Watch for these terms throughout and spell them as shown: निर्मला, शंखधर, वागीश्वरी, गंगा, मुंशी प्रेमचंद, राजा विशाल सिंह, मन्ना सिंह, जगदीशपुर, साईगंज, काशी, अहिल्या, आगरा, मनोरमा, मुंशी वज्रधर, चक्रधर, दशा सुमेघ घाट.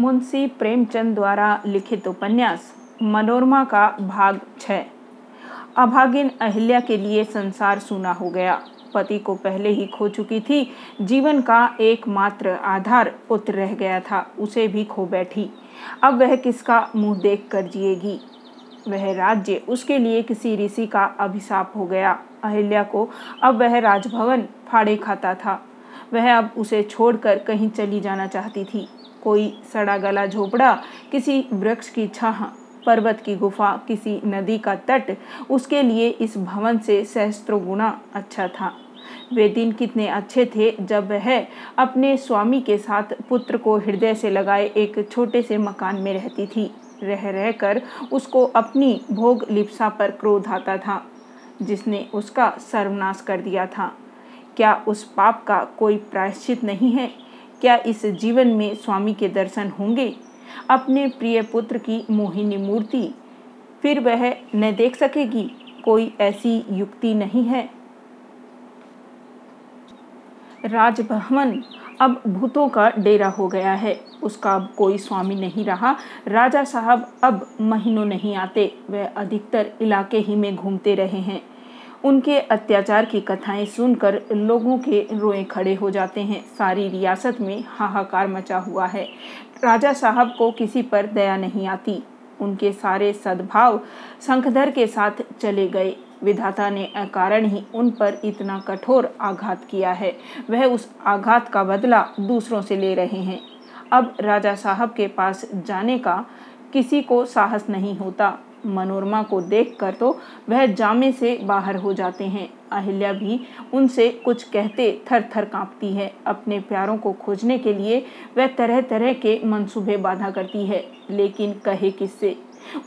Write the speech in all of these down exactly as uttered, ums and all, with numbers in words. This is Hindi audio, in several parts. मुंशी प्रेमचंद द्वारा लिखित उपन्यास मनोरमा का भाग छः। अभागिन अहिल्या के लिए संसार सूना हो गया। पति को पहले ही खो चुकी थी, जीवन का एकमात्र आधार पुत्र रह गया था, उसे भी खो बैठी। अब वह किसका मुंह देख कर जिएगी। वह राज्य उसके लिए किसी ऋषि का अभिशाप हो गया। अहिल्या को अब वह राजभवन फाड़े खाता था। वह अब उसे छोड़कर कहीं चली जाना चाहती थी। कोई सड़ा गला झोपड़ा, किसी वृक्ष की छाह, पर्वत की गुफा, किसी नदी का तट उसके लिए इस भवन से सहस्त्रों गुना अच्छा था। वे दिन कितने अच्छे थे जब वह अपने स्वामी के साथ पुत्र को हृदय से लगाए एक छोटे से मकान में रहती थी। रह रहकर उसको अपनी भोग लिप्सा पर क्रोध आता था जिसने उसका सर्वनाश कर दिया था। क्या उस पाप का कोई प्रायश्चित नहीं है? क्या इस जीवन में स्वामी के दर्शन होंगे? अपने प्रिय पुत्र की मोहिनी मूर्ति फिर वह न देख सकेगी। कोई ऐसी युक्ति नहीं है। राजभवन अब भूतों का डेरा हो गया है। उसका अब कोई स्वामी नहीं रहा। राजा साहब अब महीनों नहीं आते। वह अधिकतर इलाके ही में घूमते रहे हैं। उनके अत्याचार की कथाएं सुनकर लोगों के रोए खड़े हो जाते हैं। सारी रियासत में हाहाकार मचा हुआ है। राजा साहब को किसी पर दया नहीं आती। उनके सारे सद्भाव शंखधर के साथ चले गए। विधाता ने अकारण ही उन पर इतना कठोर आघात किया है। वह उस आघात का बदला दूसरों से ले रहे हैं। अब राजा साहब के पास जाने का किसी को साहस नहीं होता। मनोरमा को देखकर तो वह जामे से बाहर हो जाते हैं। अहिल्या भी उनसे कुछ कहते थर थर काँपती है। अपने प्यारों को खोजने के लिए वह तरह तरह के मंसूबे बांधा करती है, लेकिन कहे किससे?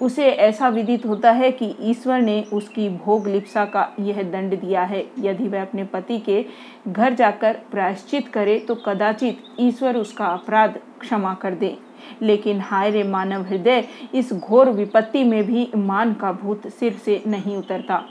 उसे ऐसा विदित होता है कि ईश्वर ने उसकी भोग लिप्सा का यह दंड दिया है। यदि वह अपने पति के घर जाकर प्रायश्चित करे तो कदाचित ईश्वर उसका अपराध क्षमा कर दे। लेकिन हाय रे मानव हृदय, इस घोर विपत्ति में भी मान का भूत सिर से नहीं उतरता।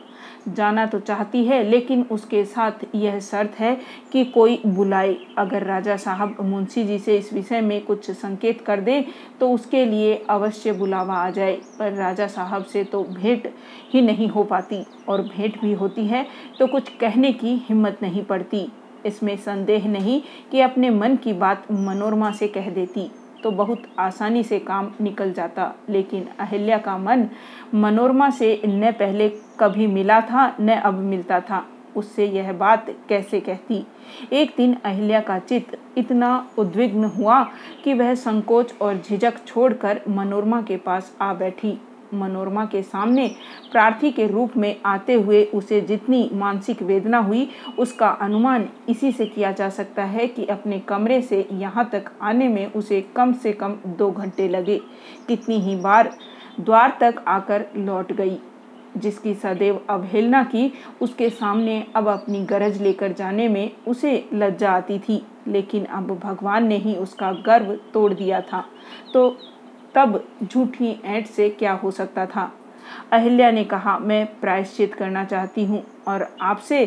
जाना तो चाहती है, लेकिन उसके साथ यह शर्त है कि कोई बुलाए। अगर राजा साहब मुंशी जी से इस विषय में कुछ संकेत कर दें तो उसके लिए अवश्य बुलावा आ जाए। पर राजा साहब से तो भेंट ही नहीं हो पाती, और भेंट भी होती है तो कुछ कहने की हिम्मत नहीं पड़ती। इसमें संदेह नहीं कि अपने मन की बात मनोरमा से कह देती तो बहुत आसानी से काम निकल जाता, लेकिन अहिल्या का मन मनोरमा से न पहले कभी मिला था न अब मिलता था। उससे यह बात कैसे कहती? एक दिन अहिल्या का चित्त इतना उद्विग्न हुआ कि वह संकोच और झिझक छोड़कर मनोरमा के पास आ बैठी। मनोरमा के सामने प्रार्थी के रूप में आते हुए उसे जितनी मानसिक वेदना हुई, उसका अनुमान इसी से किया जा सकता है कि अपने कमरे से यहाँ तक आने में उसे कम से कम दो घंटे लगे। कितनी ही बार द्वार तक आकर लौट गई। जिसकी सदैव अवहेलना की, उसके सामने अब अपनी गरज लेकर जाने में उसे लज्जा आती थी, लेकिन अब भगवान ने ही उसका गर्व तोड़ दिया था, तो तब झूठी ऐंठ से क्या हो सकता था? अहिल्या ने कहा, मैं प्रायश्चित करना चाहती हूँ और आपसे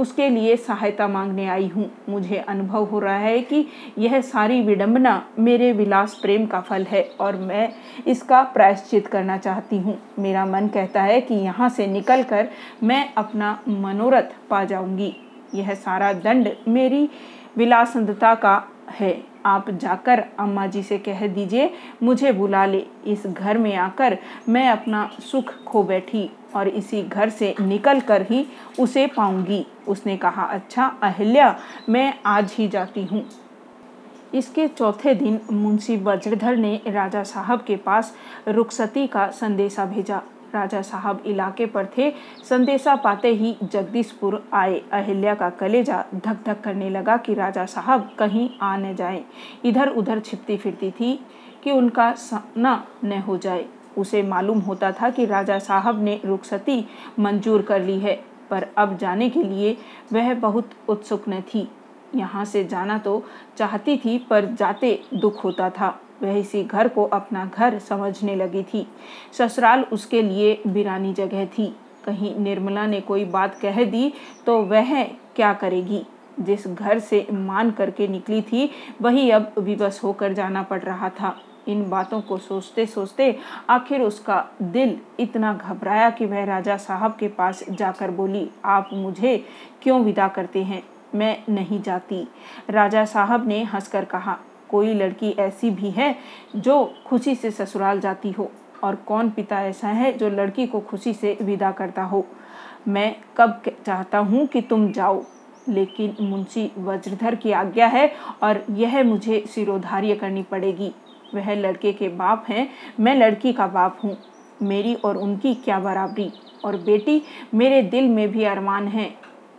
उसके लिए सहायता मांगने आई हूँ। मुझे अनुभव हो रहा है कि यह सारी विडंबना मेरे विलास प्रेम का फल है और मैं इसका प्रायश्चित करना चाहती हूँ। मेरा मन कहता है कि यहाँ से निकलकर मैं अपना मनोरथ पा जाऊँगी। यह सारा दंड मेरी विलासंधता का है। आप जाकर अम्मा जी से कह दीजिए मुझे बुला ले। इस घर में आकर मैं अपना सुख खो बैठी और इसी घर से निकलकर ही उसे पाऊंगी। उसने कहा, अच्छा अहिल्या, मैं आज ही जाती हूँ। इसके चौथे दिन मुंशी वज्रधर ने राजा साहब के पास रुखसती का संदेशा भेजा। राजा साहब इलाके पर थे। संदेशा पाते ही जगदीशपुर आए। अहिल्या का कलेजा धक धक करने लगा कि राजा साहब कहीं आ न जाएं। इधर उधर छिपती फिरती थी कि उनका सामना न हो जाए। उसे मालूम होता था कि राजा साहब ने रुखसती मंजूर कर ली है, पर अब जाने के लिए वह बहुत उत्सुक न थी। यहाँ से जाना तो चाहती थी, पर जाते दुख होता था। वह इसी घर को अपना घर समझने लगी थी। ससुराल उसके लिए बिरानी जगह थी। कहीं निर्मला ने कोई बात कह दी तो वह क्या करेगी? जिस घर से मान करके निकली थी वही अब विवश होकर जाना पड़ रहा था। इन बातों को सोचते सोचते आखिर उसका दिल इतना घबराया कि वह राजा साहब के पास जाकर बोली, आप मुझे क्यों विदा करते हैं, मैं नहीं जाती। राजा साहब ने हंसकर कहा, कोई लड़की ऐसी भी है जो खुशी से ससुराल जाती हो, और कौन पिता ऐसा है जो लड़की को खुशी से विदा करता हो। मैं कब चाहता हूँ कि तुम जाओ, लेकिन मुंशी वज्रधर की आज्ञा है और यह मुझे सिरोधार्य करनी पड़ेगी। वह लड़के के बाप हैं, मैं लड़की का बाप हूँ, मेरी और उनकी क्या बराबरी। और बेटी, मेरे दिल में भी अरमान है,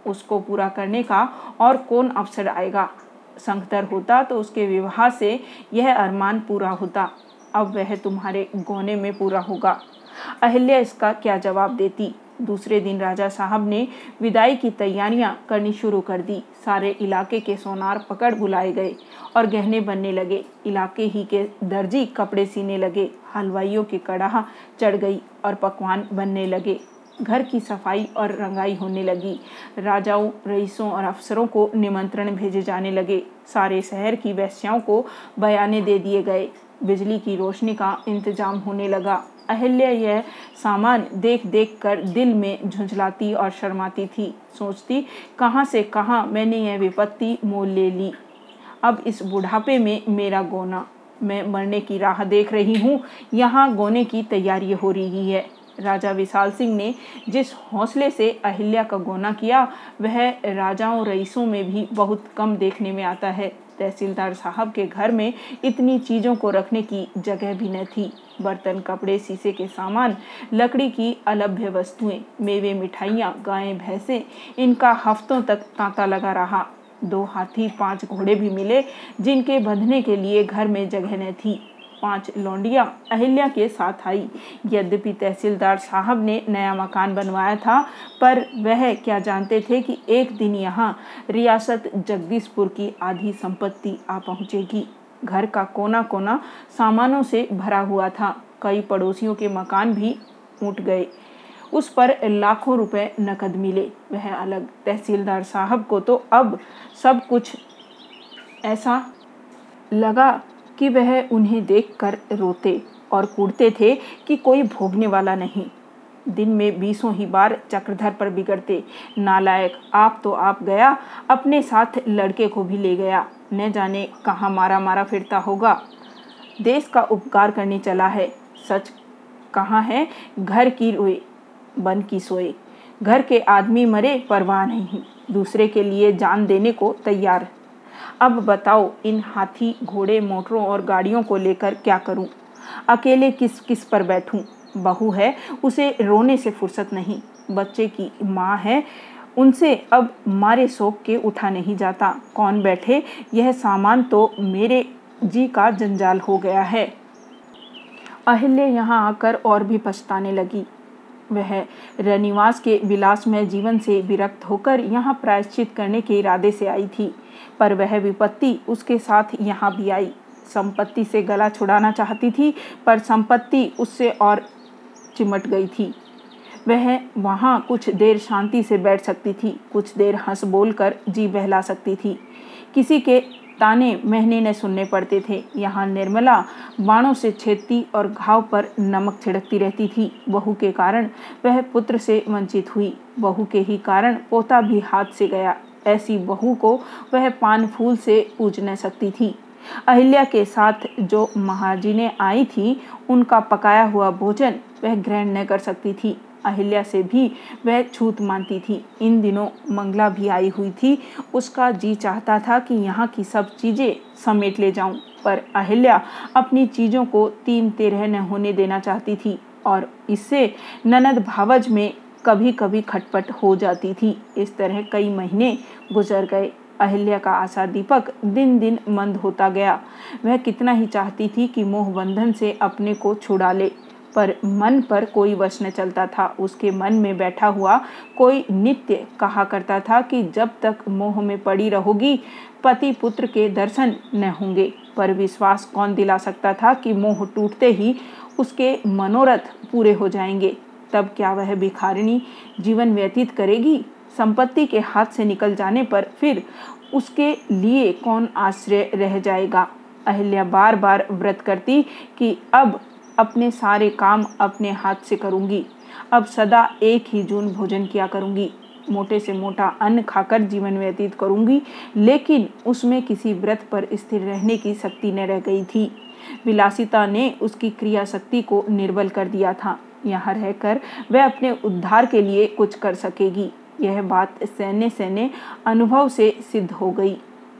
उसको पूरा करने का और कौन अवसर आएगा। शंखधर होता तो उसके विवाह से यह अरमान पूरा होता, अब वह तुम्हारे गौने में पूरा होगा। अहिल्या इसका क्या जवाब देती। दूसरे दिन राजा साहब ने विदाई की तैयारियां करनी शुरू कर दी। सारे इलाके के सोनार पकड़ बुलाए गए और गहने बनने लगे। इलाके ही के दर्जी कपड़े सीने लगे, हलवाइयों की कड़ाह चढ़ गई और पकवान बनने लगे। घर की सफाई और रंगाई होने लगी। राजाओं, रईसों और अफसरों को निमंत्रण भेजे जाने लगे। सारे शहर की वेश्याओं को बयाने दे दिए गए। बिजली की रोशनी का इंतजाम होने लगा। अहिल्या यह सामान देख देख कर दिल में झुंझलाती और शर्माती थी। सोचती, कहाँ से कहाँ मैंने यह विपत्ति मोल ले ली। अब इस बुढ़ापे में मेरा गोना, मैं मरने की राह देख रही हूँ, यहाँ गोने की तैयारी हो रही है। राजा विशाल सिंह ने जिस हौसले से अहिल्या का गोना किया वह राजाओं रईसों में भी बहुत कम देखने में आता है। तहसीलदार साहब के घर में इतनी चीज़ों को रखने की जगह भी न थी। बर्तन, कपड़े, शीशे के सामान, लकड़ी की अलभ्य वस्तुएं, मेवे, मिठाइयाँ, गायें, भैंसें, इनका हफ्तों तक तांता लगा रहा। दो हाथी, पांच घोड़े भी मिले जिनके बंधने के लिए घर में जगह न थी। पांच लौंडियाँ अहिल्या के साथ आई। यद्यपि तहसीलदार साहब ने नया मकान बनवाया था, पर वह क्या जानते थे कि एक दिन यहाँ रियासत जगदीशपुर की आधी संपत्ति आ पहुँचेगी। घर का कोना कोना सामानों से भरा हुआ था। कई पड़ोसियों के मकान भी उठ गए, उस पर लाखों रुपए नकद मिले। वह अलग, तहसीलदार साहब को तो अब सब कुछ ऐसा लगा कि वह उन्हें देखकर रोते और कूदते थे कि कोई भोगने वाला नहीं। दिन में बीसों ही बार चक्रधर पर बिगड़ते, नालायक, आप तो आप गया, अपने साथ लड़के को भी ले गया, न जाने कहाँ मारा मारा फिरता होगा। देश का उपकार करने चला है, सच कहाँ है, घर की रोए बन की सोए। घर के आदमी मरे परवाह नहीं, दूसरे के लिए जान देने को तैयार। अब बताओ, इन हाथी, घोड़े, मोटरों और गाड़ियों को लेकर क्या करूं? अकेले किस किस पर बैठूं? बहू है, उसे रोने से फुर्सत नहीं। बच्चे की माँ है, उनसे अब मारे शोक के उठा नहीं जाता। कौन बैठे, यह सामान तो मेरे जी का जंजाल हो गया है। अहिल्या यहाँ आकर और भी पछताने लगी। वह रनिवास के विलासमय जीवन से विरक्त होकर यहाँ प्रायश्चित करने के इरादे से आई थी, पर वह विपत्ति उसके साथ यहाँ भी आई। संपत्ति से गला छुड़ाना चाहती थी, पर संपत्ति उससे और चिमट गई थी। वह वहाँ कुछ देर शांति से बैठ सकती थी, कुछ देर हंस बोल कर जी बहला सकती थी। किसी के ताने महने न सुनने पड़ते थे। यहाँ निर्मला बाणों से छेदती और घाव पर नमक छिड़कती रहती थी। बहू के कारण वह पुत्र से वंचित हुई, बहू के ही कारण पोता भी हाथ से गया। ऐसी बहू को वह पान फूल से पूज न सकती थी। अहिल्या के साथ जो महाजनें आई थी, उनका पकाया हुआ भोजन वह ग्रहण न कर सकती थी। अहिल्या से भी वह छूत मानती थी। इन दिनों मंगला भी आई हुई थी। उसका जी चाहता था कि यहाँ की सब चीज़ें समेट ले जाऊं, पर अहिल्या अपनी चीज़ों को तीन तेरह न होने देना चाहती थी और इससे ननद भावज में कभी कभी खटपट हो जाती थी। इस तरह कई महीने गुजर गए। अहिल्या का आशा दीपक दिन दिन मंद होता गया। वह कितना ही चाहती थी कि मोह बंधन से अपने को छुड़ा ले, पर मन पर कोई वश न चलता था। उसके मन में बैठा हुआ कोई नित्य कहा करता था कि जब तक मोह में पड़ी रहोगी पति पुत्र के दर्शन न होंगे, पर विश्वास कौन दिला सकता था कि मोह टूटते ही उसके मनोरथ पूरे हो जाएंगे। तब क्या वह भिखारिणी जीवन व्यतीत करेगी? संपत्ति के हाथ से निकल जाने पर फिर उसके लिए कौन आश्रय रह जाएगा। अहिल्या बार बार व्रत करती कि अब अपने सारे काम अपने हाथ से करूंगी, अब सदा एक ही जून भोजन किया करूंगी, मोटे से मोटा अन्न खाकर जीवन व्यतीत करूंगी, लेकिन उसमें किसी व्रत पर स्थिर रहने की शक्ति न रह गई थी। विलासिता ने उसकी क्रिया शक्ति को निर्बल कर दिया था। यहाँ रहकर वह अपने उद्धार के लिए कुछ कर सकेगी, यह बात सैने सैने अनुभव से सिद्ध हो गई।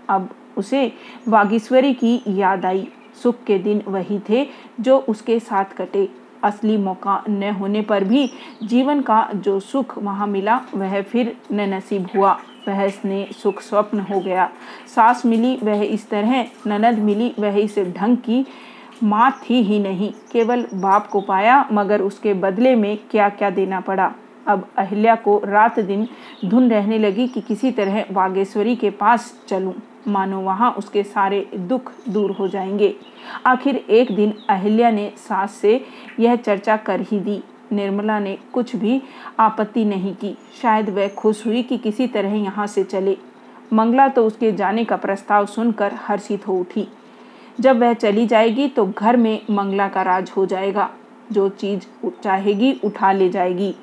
अब उसे वागीश्वरी की याद आई। सुख के दिन वही थे जो उसके साथ कटे। असली मौका न होने पर भी जीवन का जो सुख वहाँ मिला वह फिर न नसीब हुआ। वह स्नेह सुख स्वप्न हो गया। सास मिली वह इस तरह, ननद मिली वह इस ढंग की, माँ थी ही नहीं, केवल बाप को पाया, मगर उसके बदले में क्या क्या देना पड़ा। अब अहिल्या को रात दिन धुन रहने लगी कि किसी तरह वागेश्वरी के पास चलूं, मानो वहाँ उसके सारे दुख दूर हो जाएंगे। आखिर एक दिन अहिल्या ने सास से यह चर्चा कर ही दी। निर्मला ने कुछ भी आपत्ति नहीं की। शायद वह खुश हुई कि किसी तरह यहाँ से चले। मंगला तो उसके जाने का प्रस्ताव सुनकर हर्षित हो उठी। जब वह चली जाएगी तो घर में मंगला का राज हो जाएगा। जो चीज़ चाहेगी उठा ले जाएगी,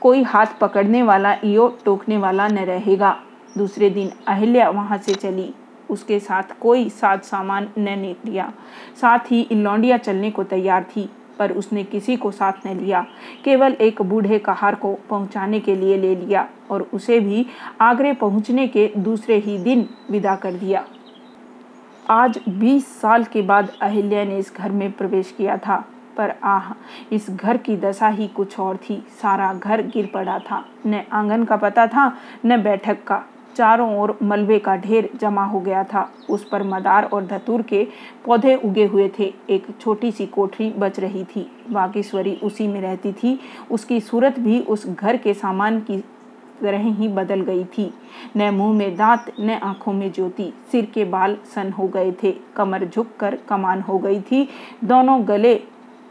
कोई हाथ पकड़ने वाला यो टोकने वाला न रहेगा। दूसरे दिन अहिल्या वहाँ से चली। उसके साथ कोई साथ सामान न निकलिया, साथ ही लौंडिया चलने को तैयार थी, पर उसने किसी को साथ न लिया, केवल एक बूढ़े कहार को पहुँचाने के लिए ले लिया और उसे भी आगरे पहुँचने के दूसरे ही दिन विदा कर दिया। आज बीस साल के बाद अहिल्या ने इस घर में प्रवेश किया था, पर आह, इस घर की दशा ही कुछ और थी। सारा घर गिर पड़ा था, न आंगन का पता था न बैठक का। चारों ओर मलबे का ढेर जमा हो गया था। उस पर मदार और धतूर के पौधे उगे हुए थे। एक छोटी सी कोठरी बच रही थी। वागीश्वरी उसी में रहती थी। उसकी सूरत भी उस घर के सामान की तरह ही बदल गई थी। न मुंह में दांत न आंखों में ज्योति। सिर के बाल सन हो गए थे, कमर झुककर कमान हो गई थी। दोनों गले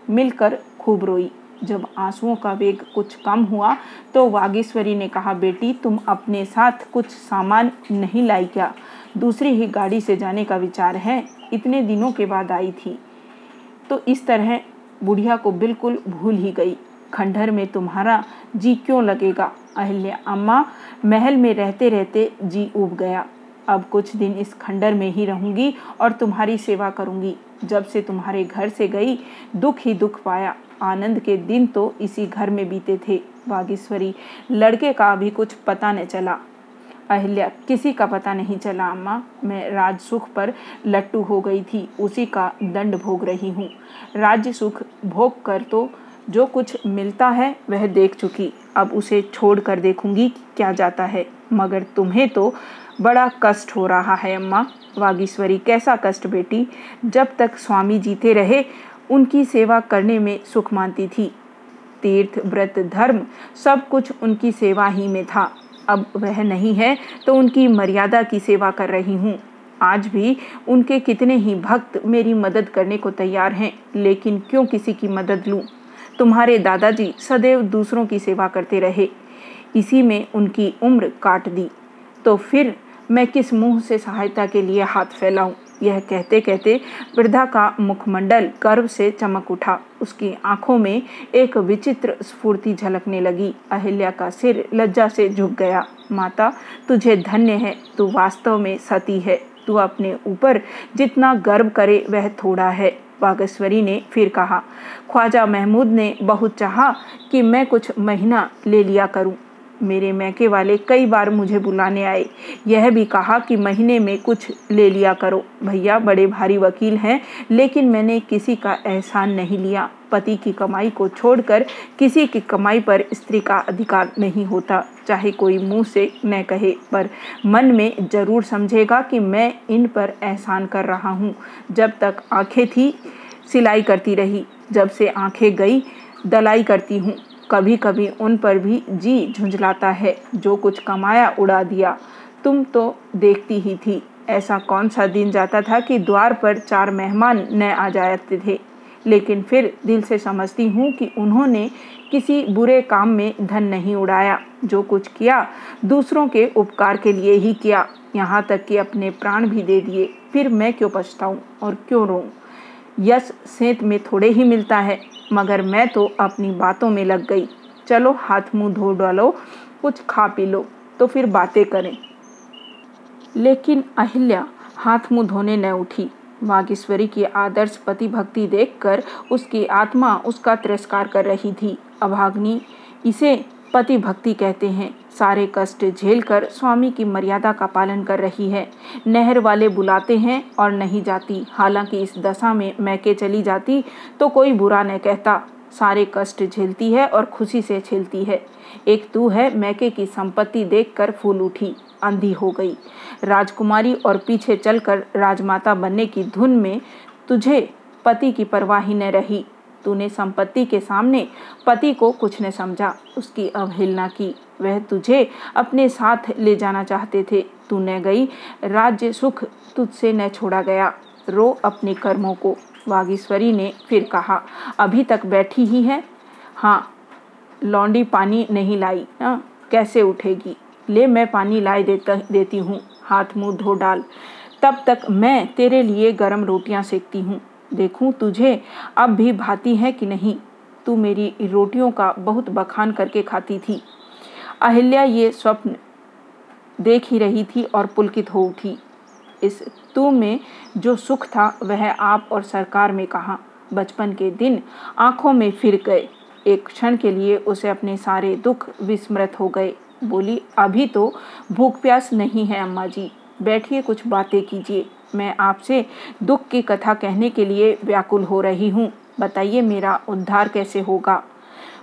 मिलकर खूब रोई। जब आंसुओं का वेग कुछ कम हुआ तो वागीश्वरी ने कहा, बेटी तुम अपने साथ कुछ सामान नहीं लाई क्या? दूसरी ही गाड़ी से जाने का विचार है। इतने दिनों के बाद आई थी तो इस तरह बुढ़िया को बिल्कुल भूल ही गई। खंडहर में तुम्हारा जी क्यों लगेगा? अहिल्या अम्मा, महल में रहते रहते जी ऊब गया। अब कुछ दिन इस खंडहर में ही रहूंगी और तुम्हारी सेवा करूंगी। जब से तुम्हारे घर से गई दुख ही दुख पाया। आनंद के दिन तो इसी घर में बीते थे। वागीश्वरी, लड़के का भी कुछ पता न चला? अहिल्या, किसी का पता नहीं चला अम्मा। मैं राज सुख पर लट्टू हो गई थी, उसी का दंड भोग रही हूँ। राज्य सुख भोग कर तो जो कुछ मिलता है वह देख चुकी, अब उसे छोड़ कर देखूंगी कि क्या जाता है। मगर तुम्हें तो बड़ा कष्ट हो रहा है अम्मा। वागीश्वरी, कैसा कष्ट बेटी? जब तक स्वामी जीते रहे उनकी सेवा करने में सुख मानती थी। तीर्थ व्रत धर्म सब कुछ उनकी सेवा ही में था। अब वह नहीं है तो उनकी मर्यादा की सेवा कर रही हूँ। आज भी उनके कितने ही भक्त मेरी मदद करने को तैयार हैं, लेकिन क्यों किसी की मदद लूँ? तुम्हारे दादाजी सदैव दूसरों की सेवा करते रहे, इसी में उनकी उम्र काट दी, तो फिर मैं किस मुंह से सहायता के लिए हाथ फैलाऊं? यह कहते कहते वृद्धा का मुखमंडल गर्व से चमक उठा। उसकी आंखों में एक विचित्र स्फूर्ति झलकने लगी। अहिल्या का सिर लज्जा से झुक गया। माता, तुझे धन्य है, तू वास्तव में सती है। तू अपने ऊपर जितना गर्व करे वह थोड़ा है। वागीश्वरी ने फिर कहा, ख्वाजा महमूद ने बहुत चाहा कि मैं कुछ महीना ले लिया करूं। मेरे मैके वाले कई बार मुझे बुलाने आए, यह भी कहा कि महीने में कुछ ले लिया करो। भैया बड़े भारी वकील हैं, लेकिन मैंने किसी का एहसान नहीं लिया। पति की कमाई को छोड़कर किसी की कमाई पर स्त्री का अधिकार नहीं होता। चाहे कोई मुंह से न कहे, पर मन में जरूर समझेगा कि मैं इन पर एहसान कर रहा हूँ। जब तक आंखें थी सिलाई करती रही, जब से आंखें गई दलाई करती हूँ। कभी कभी उन पर भी जी झुंझलाता है। जो कुछ कमाया उड़ा दिया। तुम तो देखती ही थी, ऐसा कौन सा दिन जाता था कि द्वार पर चार मेहमान न आ जाते थे। लेकिन फिर दिल से समझती हूँ कि उन्होंने किसी बुरे काम में धन नहीं उड़ाया। जो कुछ किया दूसरों के उपकार के लिए ही किया, यहाँ तक कि अपने प्राण भी दे दिए। फिर मैं क्यों पछताऊँ और क्यों रोऊँ? यश सेंत में थोड़े ही मिलता है, मगर मैं तो अपनी बातों में लग गई। चलो हाथ मुँह धो डालो, कुछ खा पी लो, तो फिर बातें करें। लेकिन अहिल्या हाथ मुँह धोने न उठी। वागीश्वरी की आदर्श पति भक्ति देखकर उसकी आत्मा उसका तिरस्कार कर रही थी। अभाग्नि, इसे पति भक्ति कहते हैं। सारे कष्ट झेलकर स्वामी की मर्यादा का पालन कर रही है। नहर वाले बुलाते हैं और नहीं जाती। हालांकि इस दशा में मैके चली जाती तो कोई बुरा न कहता। सारे कष्ट झेलती है और खुशी से झेलती है। एक तू है मैके की संपत्ति देखकर फूल उठी, अंधी हो गई। राजकुमारी और पीछे चलकर राजमाता बनने की धुन में तुझे पति की परवाह ही न रही। तूने संपत्ति के सामने पति को कुछ न समझा, उसकी अवहेलना की। वह तुझे अपने साथ ले जाना चाहते थे, तू न गई। राज्य सुख तुझसे न छोड़ा गया। रो अपने कर्मों को। वागीश्वरी ने फिर कहा, अभी तक बैठी ही है? हाँ, लौंडी पानी नहीं लाई ना, कैसे उठेगी? ले मैं पानी लाई देता देती हूँ, हाथ मुँह धो डाल। तब तक मैं तेरे लिए गरम रोटियाँ सेकती हूँ। देखूँ तुझे अब भी भाती है कि नहीं। तू मेरी रोटियों का बहुत बखान करके खाती थी। अहिल्या ये स्वप्न देख ही रही थी और पुलकित हो उठी। इस तू में जो सुख था वह आप और सरकार में कहाँ। बचपन के दिन आँखों में फिर गए। एक क्षण के लिए उसे अपने सारे दुख विस्मृत हो गए। बोली, अभी तो भूख प्यास नहीं है अम्मा जी, बैठिए कुछ बातें कीजिए। मैं आपसे दुख की कथा कहने के लिए व्याकुल हो रही हूँ, बताइए मेरा उद्धार कैसे होगा।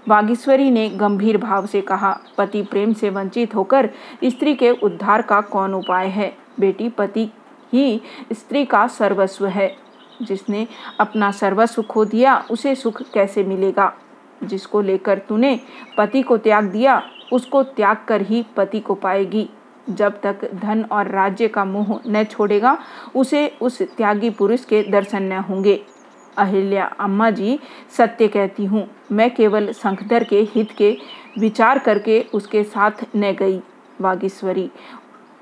वागीश्वरी ने गंभीर भाव से कहा, पति प्रेम से वंचित होकर स्त्री के उद्धार का कौन उपाय है बेटी? पति ही स्त्री का सर्वस्व है। जिसने अपना सर्वस्व खो दिया उसे सुख कैसे मिलेगा? जिसको लेकर तूने पति को त्याग दिया उसको त्याग कर ही पति को पाएगी। जब तक धन और राज्य का मोह न छोड़ेगा उसे उस त्यागी पुरुष के दर्शन न होंगे। अहिल्या, अम्मा जी सत्य कहती हूँ, मैं केवल शंखधर के हित के विचार करके उसके साथ न गई। वागीश्वरी,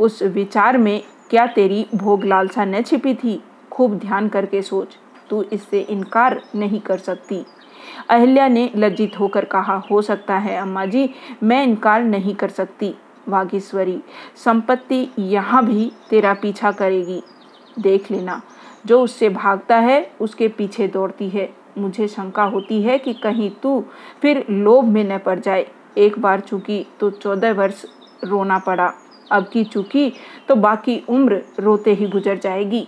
उस विचार में क्या तेरी भोग लालसा न छिपी थी? खूब ध्यान करके सोच, तू इससे इनकार नहीं कर सकती। अहिल्या ने लज्जित होकर कहा, हो सकता है अम्मा जी, मैं इनकार नहीं कर सकती। वागीश्वरी, संपत्ति यहाँ भी तेरा पीछा करेगी। देख लेना, जो उससे भागता है उसके पीछे दौड़ती है। मुझे शंका होती है कि कहीं तू फिर लोभ में न पड़ जाए। एक बार चूकी तो चौदह वर्ष रोना पड़ा, अब की चूकी तो बाकी उम्र रोते ही गुजर जाएगी।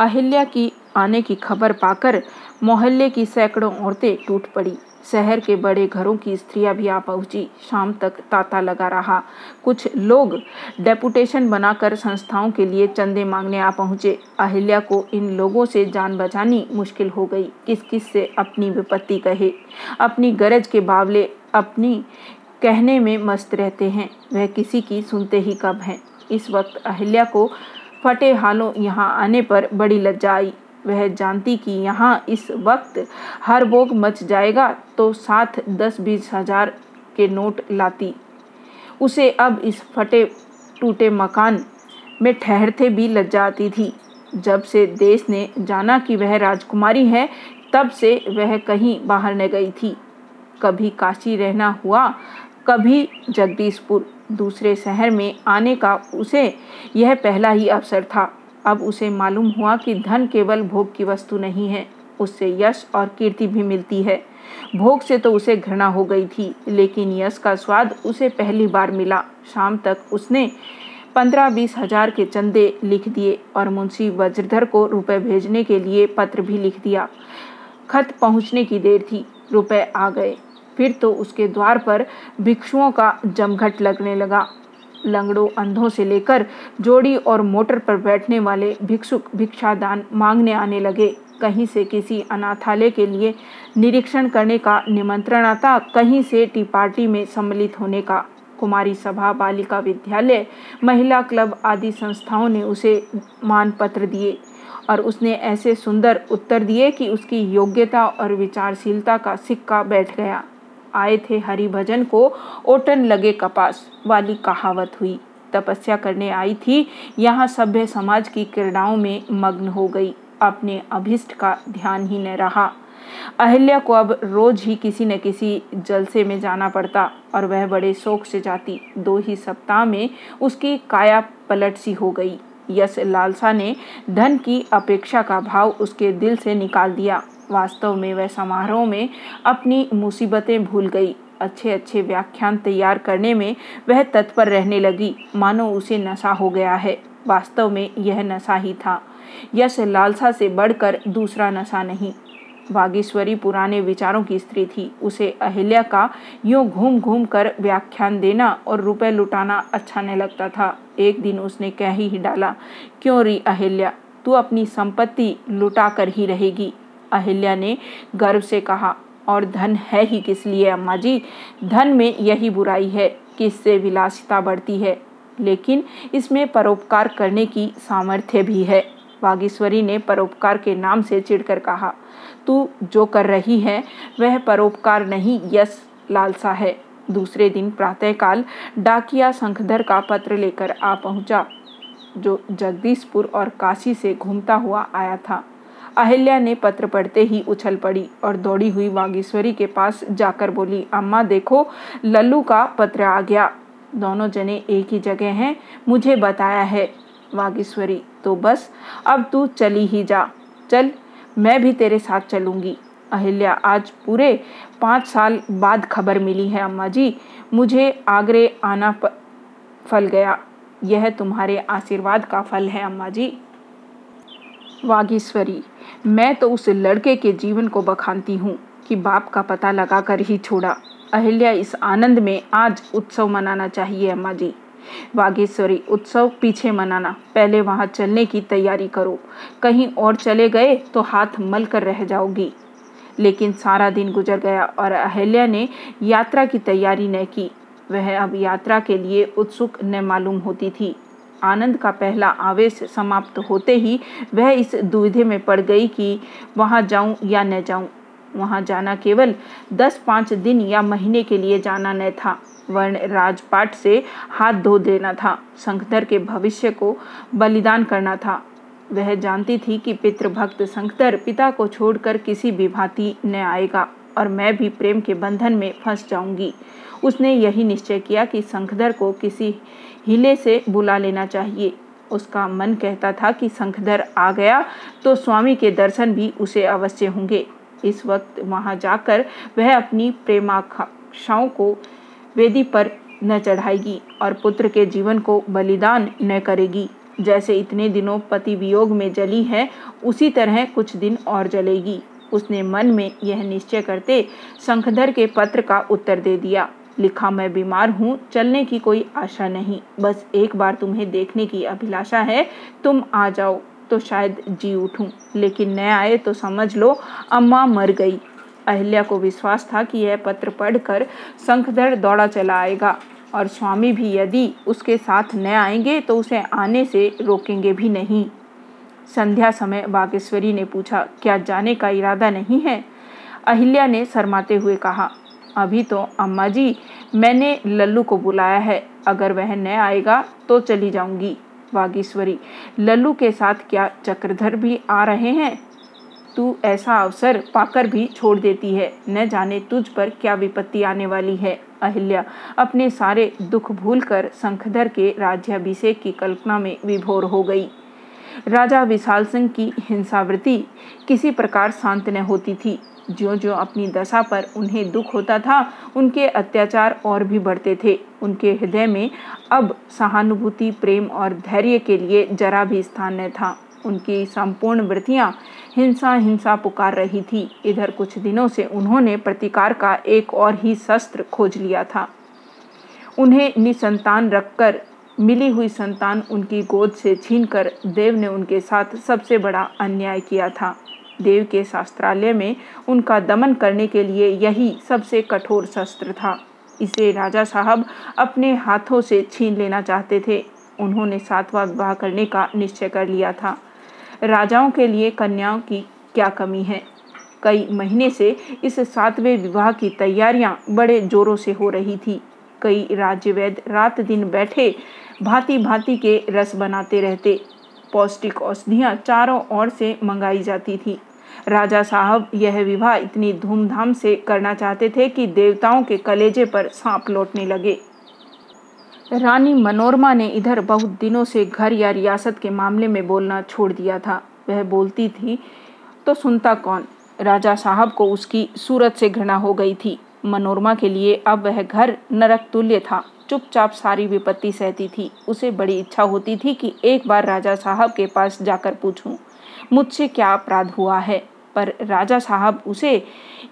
अहिल्या की आने की खबर पाकर मोहल्ले की सैकड़ों औरतें टूट पड़ी। शहर के बड़े घरों की स्त्रियां भी आ पहुंची। शाम तक तांता लगा रहा। कुछ लोग डेपुटेशन बनाकर संस्थाओं के लिए चंदे मांगने आ पहुंचे। अहिल्या को इन लोगों से जान बचानी मुश्किल हो गई। किस किस से अपनी विपत्ति कहे। अपनी गरज के बावले अपनी कहने में मस्त रहते हैं, वह किसी की सुनते ही कब हैं। इस वक्त अहिल्या को फटे हालों यहाँ आने पर बड़ी लज्जा आई। वह जानती कि यहाँ इस वक्त हर बोग मच जाएगा तो साथ दस बीस हजार के नोट लाती। उसे अब इस फटे टूटे मकान में ठहरते भी लज्जा आती थी। जब से देश ने जाना कि वह राजकुमारी है तब से वह कहीं बाहर न गई थी। कभी काशी रहना हुआ, कभी जगदीशपुर। दूसरे शहर में आने का उसे यह पहला ही अवसर था। अब उसे मालूम हुआ कि धन केवल भोग की वस्तु नहीं है, उससे यश और कीर्ति भी मिलती है। भोग से तो उसे घृणा हो गई थी, लेकिन यश का स्वाद उसे पहली बार मिला। शाम तक उसने पंद्रह बीस हजार के चंदे लिख दिए और मुंशी वज्रधर को रुपए भेजने के लिए पत्र भी लिख दिया। खत पहुँचने की देर थी, रुपए आ गए। फिर तो उसके द्वार पर भिक्षुओं का जमघट लगने लगा। लंगड़ों, अंधों से लेकर जोड़ी और मोटर पर बैठने वाले भिक्षुक भिक्षादान मांगने आने लगे। कहीं से किसी अनाथालय के लिए निरीक्षण करने का निमंत्रण आता, कहीं से टी पार्टी में सम्मिलित होने का। कुमारी सभा, बालिका विद्यालय, महिला क्लब आदि संस्थाओं ने उसे मानपत्र दिए और उसने ऐसे सुंदर उत्तर दिए कि उसकी योग्यता और विचारशीलता का सिक्का बैठ गया। आए थे हरिभजन को ओटन लगे कपास वाली कहावत हुई। तपस्या करने आई थी, यहाँ सभ्य समाज की क्रीड़ाओं में मग्न हो गई। अपने अभिष्ट का ध्यान ही न रहा। अहिल्या को अब रोज ही किसी न किसी जलसे में जाना पड़ता और वह बड़े शौक से जाती। दो ही सप्ताह में उसकी काया पलट सी हो गई। यस लालसा ने धन की अपेक्षा का भाव उसके दिल से निकाल दिया। वास्तव में वह समारोह में अपनी मुसीबतें भूल गई। अच्छे अच्छे व्याख्यान तैयार करने में वह तत्पर रहने लगी, मानो उसे नशा हो गया है। वास्तव में यह नशा ही था। यश लालसा से बढ़कर दूसरा नशा नहीं। वागीश्वरी पुराने विचारों की स्त्री थी। उसे अहिल्या का यूं घूम घूम कर व्याख्यान देना और रुपए लुटाना अच्छा नहीं लगता था। एक दिन उसने कह ही डाला, क्यों री अहिल्या, तू अपनी संपत्ति लुटा कर ही रहेगी। अहिल्या ने गर्व से कहा, और धन है ही किस लिए अम्मा जी? धन में यही बुराई है कि इससे विलासिता बढ़ती है, लेकिन इसमें परोपकार करने की सामर्थ्य भी है। वागीश्वरी ने परोपकार के नाम से चिढ़कर कहा, तू जो कर रही है वह परोपकार नहीं, यस लालसा है। दूसरे दिन प्रातःकाल डाकिया शंखधर का पत्र लेकर आ पहुंचा, जो जगदीशपुर और काशी से घूमता हुआ आया था। अहिल्या ने पत्र पढ़ते ही उछल पड़ी और दौड़ी हुई वागीश्वरी के पास जाकर बोली, अम्मा देखो, लल्लू का पत्र आ गया। दोनों जने एक ही जगह हैं, मुझे बताया है। वागीश्वरी, तो बस अब तू चली ही जा। चल, मैं भी तेरे साथ चलूँगी। अहिल्या, आज पूरे पाँच साल बाद खबर मिली है अम्मा जी, मुझे आगरे आना प... फल गया। यह तुम्हारे आशीर्वाद का फल है अम्मा जी। वागीश्वरी, मैं तो उस लड़के के जीवन को बखानती हूँ कि बाप का पता लगा कर ही छोड़ा। अहिल्या, इस आनंद में आज उत्सव मनाना चाहिए अम्मा जी। वागीश्वरी, उत्सव पीछे मनाना, पहले वहाँ चलने की तैयारी करो। कहीं और चले गए तो हाथ मल कर रह जाओगी। लेकिन सारा दिन गुजर गया और अहिल्या ने यात्रा की तैयारी न की। वह अब यात्रा के लिए उत्सुक न मालूम होती थी। आनंद का पहला आवेश समाप्त होते ही वह इस दुविधा में पड़ गई कि वहाँ जाऊँ या न जाऊँ। वहाँ जाना केवल दस पाँच दिन या महीने के लिए जाना न था, वर्ण राजपाट से हाथ धो देना था। शंखधर के भविष्य को बलिदान करना था। वह जानती थी कि पितृभक्त शंखधर पिता को छोड़कर किसी भी भांति न आएगा और मैं भी प्रेम के बंधन में फंस जाऊंगी। उसने यही निश्चय किया कि शंखधर को किसी हिले से बुला लेना चाहिए। उसका मन कहता था कि शंखधर आ गया तो स्वामी के दर्शन भी उसे अवश्य होंगे। इस वक्त वहां जाकर वह अपनी प्रेमाकांक्षाओं को वेदी पर न चढ़ाएगी और पुत्र के जीवन को बलिदान न करेगी। जैसे इतने दिनों पति वियोग में जली है, उसी तरह कुछ दिन और जलेगी। उसने मन में यह निश्चय करते शंखधर के पत्र का उत्तर दे दिया। लिखा, मैं बीमार हूँ, चलने की कोई आशा नहीं, बस एक बार तुम्हें देखने की अभिलाषा है। तुम आ जाओ तो शायद जी उठूँ, लेकिन न आए तो समझ लो अम्मा मर गई। अहिल्या को विश्वास था कि यह पत्र पढ़कर शंखधर दौड़ा चला आएगा और स्वामी भी यदि उसके साथ न आएंगे तो उसे आने से रोकेंगे भी नहीं। संध्या समय वागीश्वरी ने पूछा, क्या जाने का इरादा नहीं है? अहिल्या ने शर्माते हुए कहा, अभी तो अम्मा जी, मैंने लल्लू को बुलाया है, अगर वह न आएगा तो चली जाऊंगी। वागीश्वरी, लल्लू के साथ क्या चक्रधर भी आ रहे हैं? तू ऐसा अवसर पाकर भी छोड़ देती है, न जाने तुझ पर क्या विपत्ति आने वाली है। अहिल्या अपने सारे दुख भूलकर शंखधर के राज्याभिषेक की कल्पना में विभोर हो गई। राजा विशाल सिंह की हिंसावृत्ति किसी प्रकार शांत न होती थी। ज्यों ज्यों अपनी दशा पर उन्हें दुख होता था, उनके अत्याचार और भी बढ़ते थे। उनके हृदय में अब सहानुभूति, प्रेम और धैर्य के लिए जरा भी स्थान न था। उनकी संपूर्ण वृत्तियां हिंसा हिंसा पुकार रही थी। इधर कुछ दिनों से उन्होंने प्रतिकार का एक और ही शस्त्र खोज लिया था। उन्हें निसंतान रखकर मिली हुई संतान उनकी गोद से छीनकर देव ने उनके साथ सबसे बड़ा अन्याय किया था। देव के शास्त्रालय में उनका दमन करने के लिए यही सबसे कठोर शस्त्र था। इसे राजा साहब अपने हाथों से छीन लेना चाहते थे। उन्होंने सातवां विवाह करने का निश्चय कर लिया था। राजाओं के लिए कन्याओं की क्या कमी है। कई महीने से इस सातवें विवाह की तैयारियां बड़े जोरों से हो रही थी। कई राज्य वैद्य रात दिन बैठे भांति भांति के रस बनाते रहते। पौष्टिक औषधियाँ चारों ओर से मंगाई जाती थी। राजा साहब यह विवाह इतनी धूमधाम से करना चाहते थे कि देवताओं के कलेजे पर सांप लौटने लगे। रानी मनोरमा ने इधर बहुत दिनों से घर या रियासत के मामले में बोलना छोड़ दिया था। वह बोलती थी तो सुनता कौन। राजा साहब को उसकी सूरत से घृणा हो गई थी। मनोरमा के लिए अब वह घर नरक तुल्य था। चुपचाप सारी विपत्ति सहती थी। उसे बड़ी इच्छा होती थी कि एक बार राजा साहब के पास जाकर पूछूं, मुझसे क्या अपराध हुआ है, पर राजा साहब उसे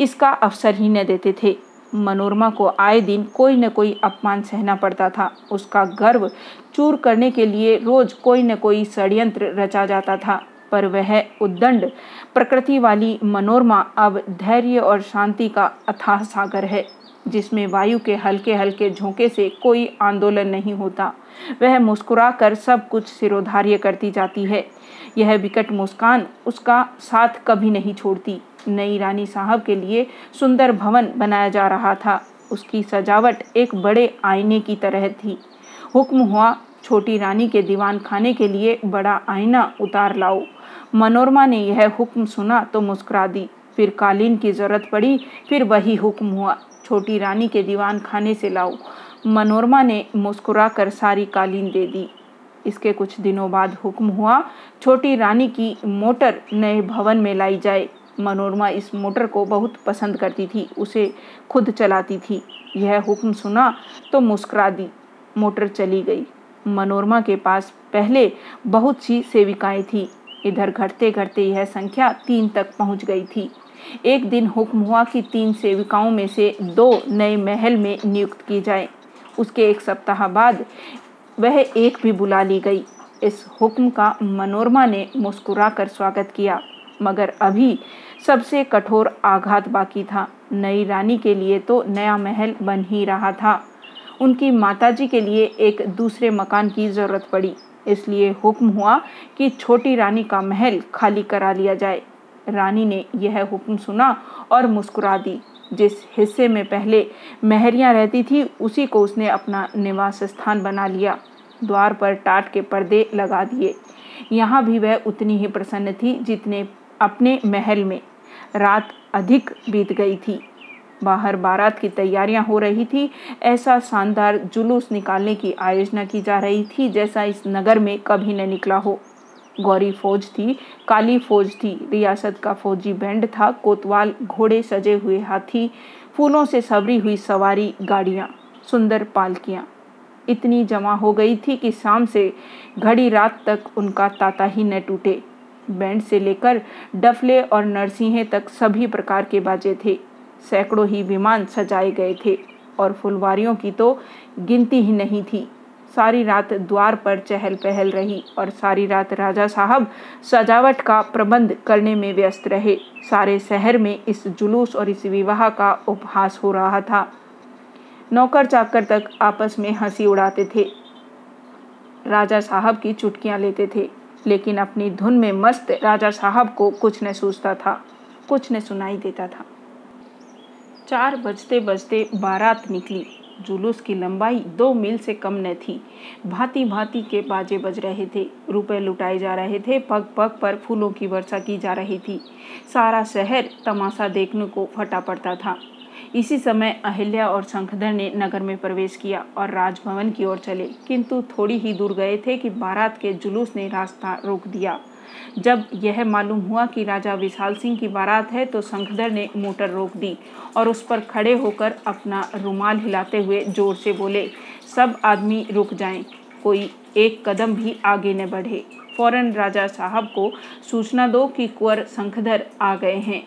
इसका अवसर ही न देते थे। मनोरमा को आए दिन कोई न कोई अपमान सहना पड़ता था। उसका गर्व चूर करने के लिए रोज कोई न कोई षड्यंत्र रचा जाता था, पर वह उद्दंड प्रकृति वाली मनोरमा अब धैर्य और शांति का अथाह सागर है, जिसमें वायु के हल्के हल्के झोंके से कोई आंदोलन नहीं होता। वह मुस्कुरा कर सब कुछ सिरोधार्य करती जाती है। यह विकट मुस्कान उसका साथ कभी नहीं छोड़ती। नई रानी साहब के लिए सुंदर भवन बनाया जा रहा था। उसकी सजावट एक बड़े आईने की तरह थी। हुक्म हुआ, छोटी रानी के दीवान खाने के लिए बड़ा आईना उतार लाओ। मनोरमा ने यह हुक्म सुना तो मुस्कुरा दी। फिर कालीन की जरूरत पड़ी, फिर वही हुक्म हुआ, छोटी रानी के दीवान खाने से लाओ। मनोरमा ने मुस्कुरा कर सारी कालीन दे दी। इसके कुछ दिनों बाद हुक्म हुआ, छोटी रानी की मोटर नए भवन में लाई जाए। मनोरमा इस मोटर को बहुत पसंद करती थी, उसे खुद चलाती थी। यह हुक्म सुना तो मुस्कुरा दी। मोटर चली गई। मनोरमा के पास पहले बहुत सी सेविकाएं थीं। इधर घटते घटते यह संख्या तीन तक पहुंच गई थी। एक दिन हुक्म हुआ कि तीन सेविकाओं में से दो नए महल में नियुक्त की जाए। उसके एक सप्ताह बाद वह एक भी बुला ली गई। इस हुक्म का मनोरमा ने मुस्कुरा कर स्वागत किया, मगर अभी सबसे कठोर आघात बाकी था। नई रानी के लिए तो नया महल बन ही रहा था, उनकी माताजी के लिए एक दूसरे मकान की जरूरत पड़ी। इसलिए हुक्म हुआ कि छोटी रानी का महल खाली करा लिया जाए। रानी ने यह हुक्म सुना और मुस्कुरा दी। जिस हिस्से में पहले महरियाँ रहती थी, उसी को उसने अपना निवास स्थान बना लिया। द्वार पर टाट के पर्दे लगा दिए। यहाँ भी वह उतनी ही प्रसन्न थी जितने अपने महल में। रात अधिक बीत गई थी। बाहर बारात की तैयारियां हो रही थी। ऐसा शानदार जुलूस निकालने की आयोजना की जा रही थी जैसा इस नगर में कभी न निकला हो। गौरी फौज थी, काली फौज थी, रियासत का फौजी बैंड था, कोतवाल, घोड़े, सजे हुए हाथी, फूलों से सबरी हुई सवारी, गाड़ियाँ, सुंदर पालकियाँ इतनी जमा हो गई थी कि शाम से घड़ी रात तक उनका तांता ही न टूटे। बैंड से लेकर डफले और नरसिंहे तक सभी प्रकार के बाजे थे। सैकड़ों ही विमान सजाए गए थे और फुलवारियों की तो गिनती ही नहीं थी। सारी रात द्वार पर चहल पहल रही और सारी रात राजा साहब सजावट का प्रबंध करने में व्यस्त रहे। सारे शहर में इस जुलूस और इस विवाह का उपहास हो रहा था। नौकर चाकर तक आपस में हंसी उड़ाते थे, राजा साहब की चुटकियां लेते थे, लेकिन अपनी धुन में मस्त राजा साहब को कुछ न सूझता था, कुछ न सुनाई देता था। चार बजते बजते बारात निकली। जुलूस की लंबाई दो मील से कम न थी। भांति भांति के बाजे बज रहे थे, रुपए लुटाए जा रहे थे, पग पग पर फूलों की वर्षा की जा रही थी। सारा शहर तमाशा देखने को फटा पड़ता था। इसी समय अहिल्या और शंखधर ने नगर में प्रवेश किया और राजभवन की ओर चले, किंतु थोड़ी ही दूर गए थे कि बारात के जुलूस ने रास्ता रोक दिया। जब यह मालूम हुआ कि राजा विशाल सिंह की बारात है तो शंखधर ने मोटर रोक दी और उस पर खड़े होकर अपना रुमाल हिलाते हुए जोर से बोले, सब आदमी रुक जाएं, कोई एक कदम भी आगे न बढ़े। फौरन राजा साहब को सूचना दो कि कुंवर शंखधर आ गए हैं।